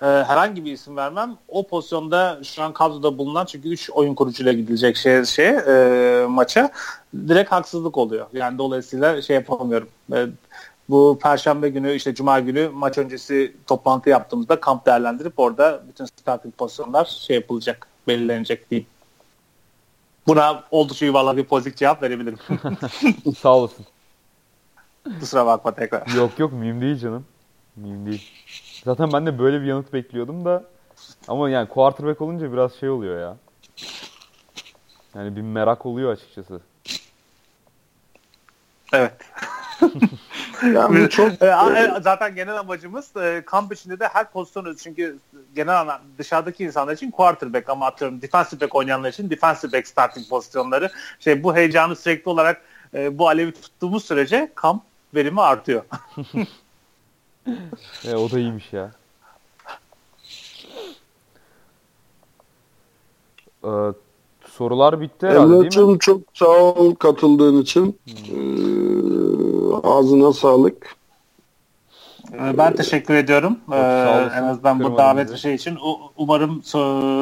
Herhangi bir isim vermem. O pozisyonda şu an kadroda bulunan, çünkü 3 oyun kurucuyla gidilecek maça direkt haksızlık oluyor. Yani dolayısıyla yapamıyorum. Bu Perşembe günü Cuma günü maç öncesi toplantı yaptığımızda kamp değerlendirip orada bütün starting pozisyonlar yapılacak, belirlenecek diyeyim. Buna oldukça yuvarlak bir pozitif cevap verebilirim. Sağ olasın. Kusura bakma tekrar. Yok mühim değil canım. Mühim değil. Zaten ben de böyle bir yanıt bekliyordum da ama yani quarterback olunca biraz oluyor ya. Yani bir merak oluyor açıkçası. Evet. Yani çok... Zaten genel amacımız kamp içinde de her pozisyonu, çünkü genel anlamda dışarıdaki insanlar için quarterback, ama atıyorum defensive back oynayanlar için defensive back starting pozisyonları, bu heyecanı sürekli olarak bu alevi tuttuğumuz sürece kamp verimi artıyor. O da iyiymiş ya. Sorular bitti herhalde, değil mi? Emrah'cığım, çok sağ ol katıldığın için. Ağzına sağlık. Ben teşekkür ediyorum. En azından bu davet şey için. Umarım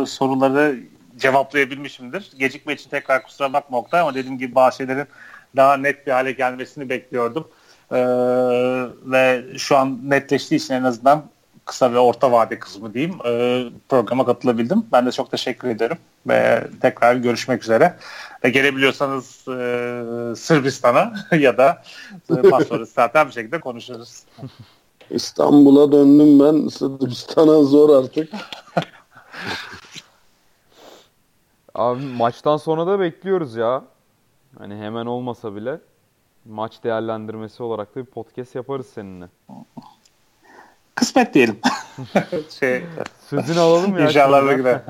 soruları cevaplayabilmişimdir. Gecikme için tekrar kusura bakma Oktay, ama dediğim gibi bazı şeylerin daha net bir hale gelmesini bekliyordum. Ve şu an netleştiği için en azından kısa ve orta vade kısmı diyeyim, programa katılabildim. Ben de çok teşekkür ederim ve tekrar görüşmek üzere. Gelebiliyorsanız Sırbistan'a ya da pasportu zaten bir şekilde konuşuruz. İstanbul'a döndüm ben, Sırbistan'a zor artık. Abi maçtan sonra da bekliyoruz ya. Hani hemen olmasa bile maç değerlendirmesi olarak da bir podcast yaparız seninle. Kısmet diyelim. Sözünü alalım ya. İnşallah gider.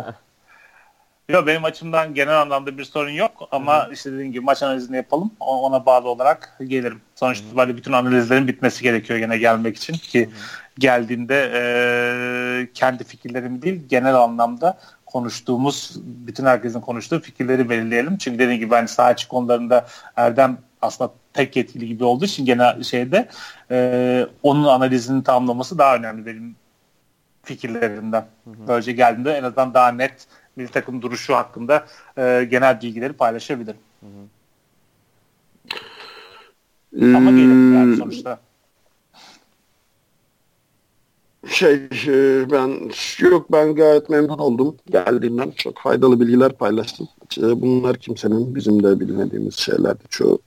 Yok, benim açımdan genel anlamda bir sorun yok, ama işte dediğim gibi maç analizini yapalım. Ona bağlı olarak gelirim. Sonuçta böyle bütün analizlerin bitmesi gerekiyor gene gelmek için ki geldiğinde kendi fikirlerim değil, genel anlamda konuştuğumuz, bütün herkesin konuştuğu fikirleri belirleyelim. Çünkü dediğim gibi ben saha içi konularında Erdem aslında tek yetkili gibi olduğu için genel şeyde onun analizini tamamlaması daha önemli benim fikirlerimden. Böylece geldiğinde en azından daha net milli takım duruşu hakkında genel bilgileri paylaşabilirim. Ama gelelim yani sonuçta. Ben gayet memnun oldum geldiğimden. Çok faydalı bilgiler paylaştım. Bunlar kimsenin, bizim de bilmediğimiz şeylerdi çoğu.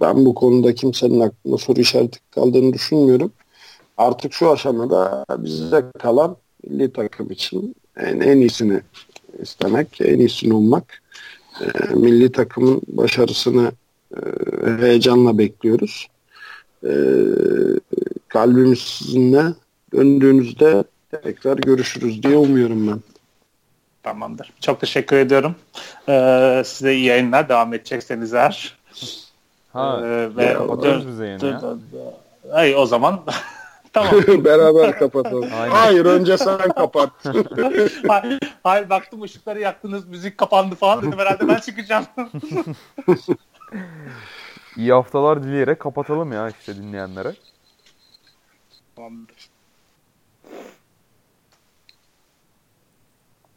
Ben bu konuda kimsenin aklında soru işareti kaldığını düşünmüyorum. Artık şu aşamada bize kalan milli takım için en iyisini istemek, en iyisini ummak. Milli takımın başarısını heyecanla bekliyoruz. Kalbimiz sizinle, döndüğünüzde tekrar görüşürüz diye umuyorum ben. Tamamdır. Çok teşekkür ediyorum. Size iyi yayınlar. Devam edecekseniz eğer. Ve kapatıyoruz bize yayını ya. Hayır, o zaman tamam. Beraber kapatalım. Hayır, önce sen kapat. Hayır, baktım ışıkları yaktınız, müzik kapandı falan dedim, herhalde ben çıkacağım. İyi haftalar dileyerek kapatalım ya dinleyenlere. Tamamdır.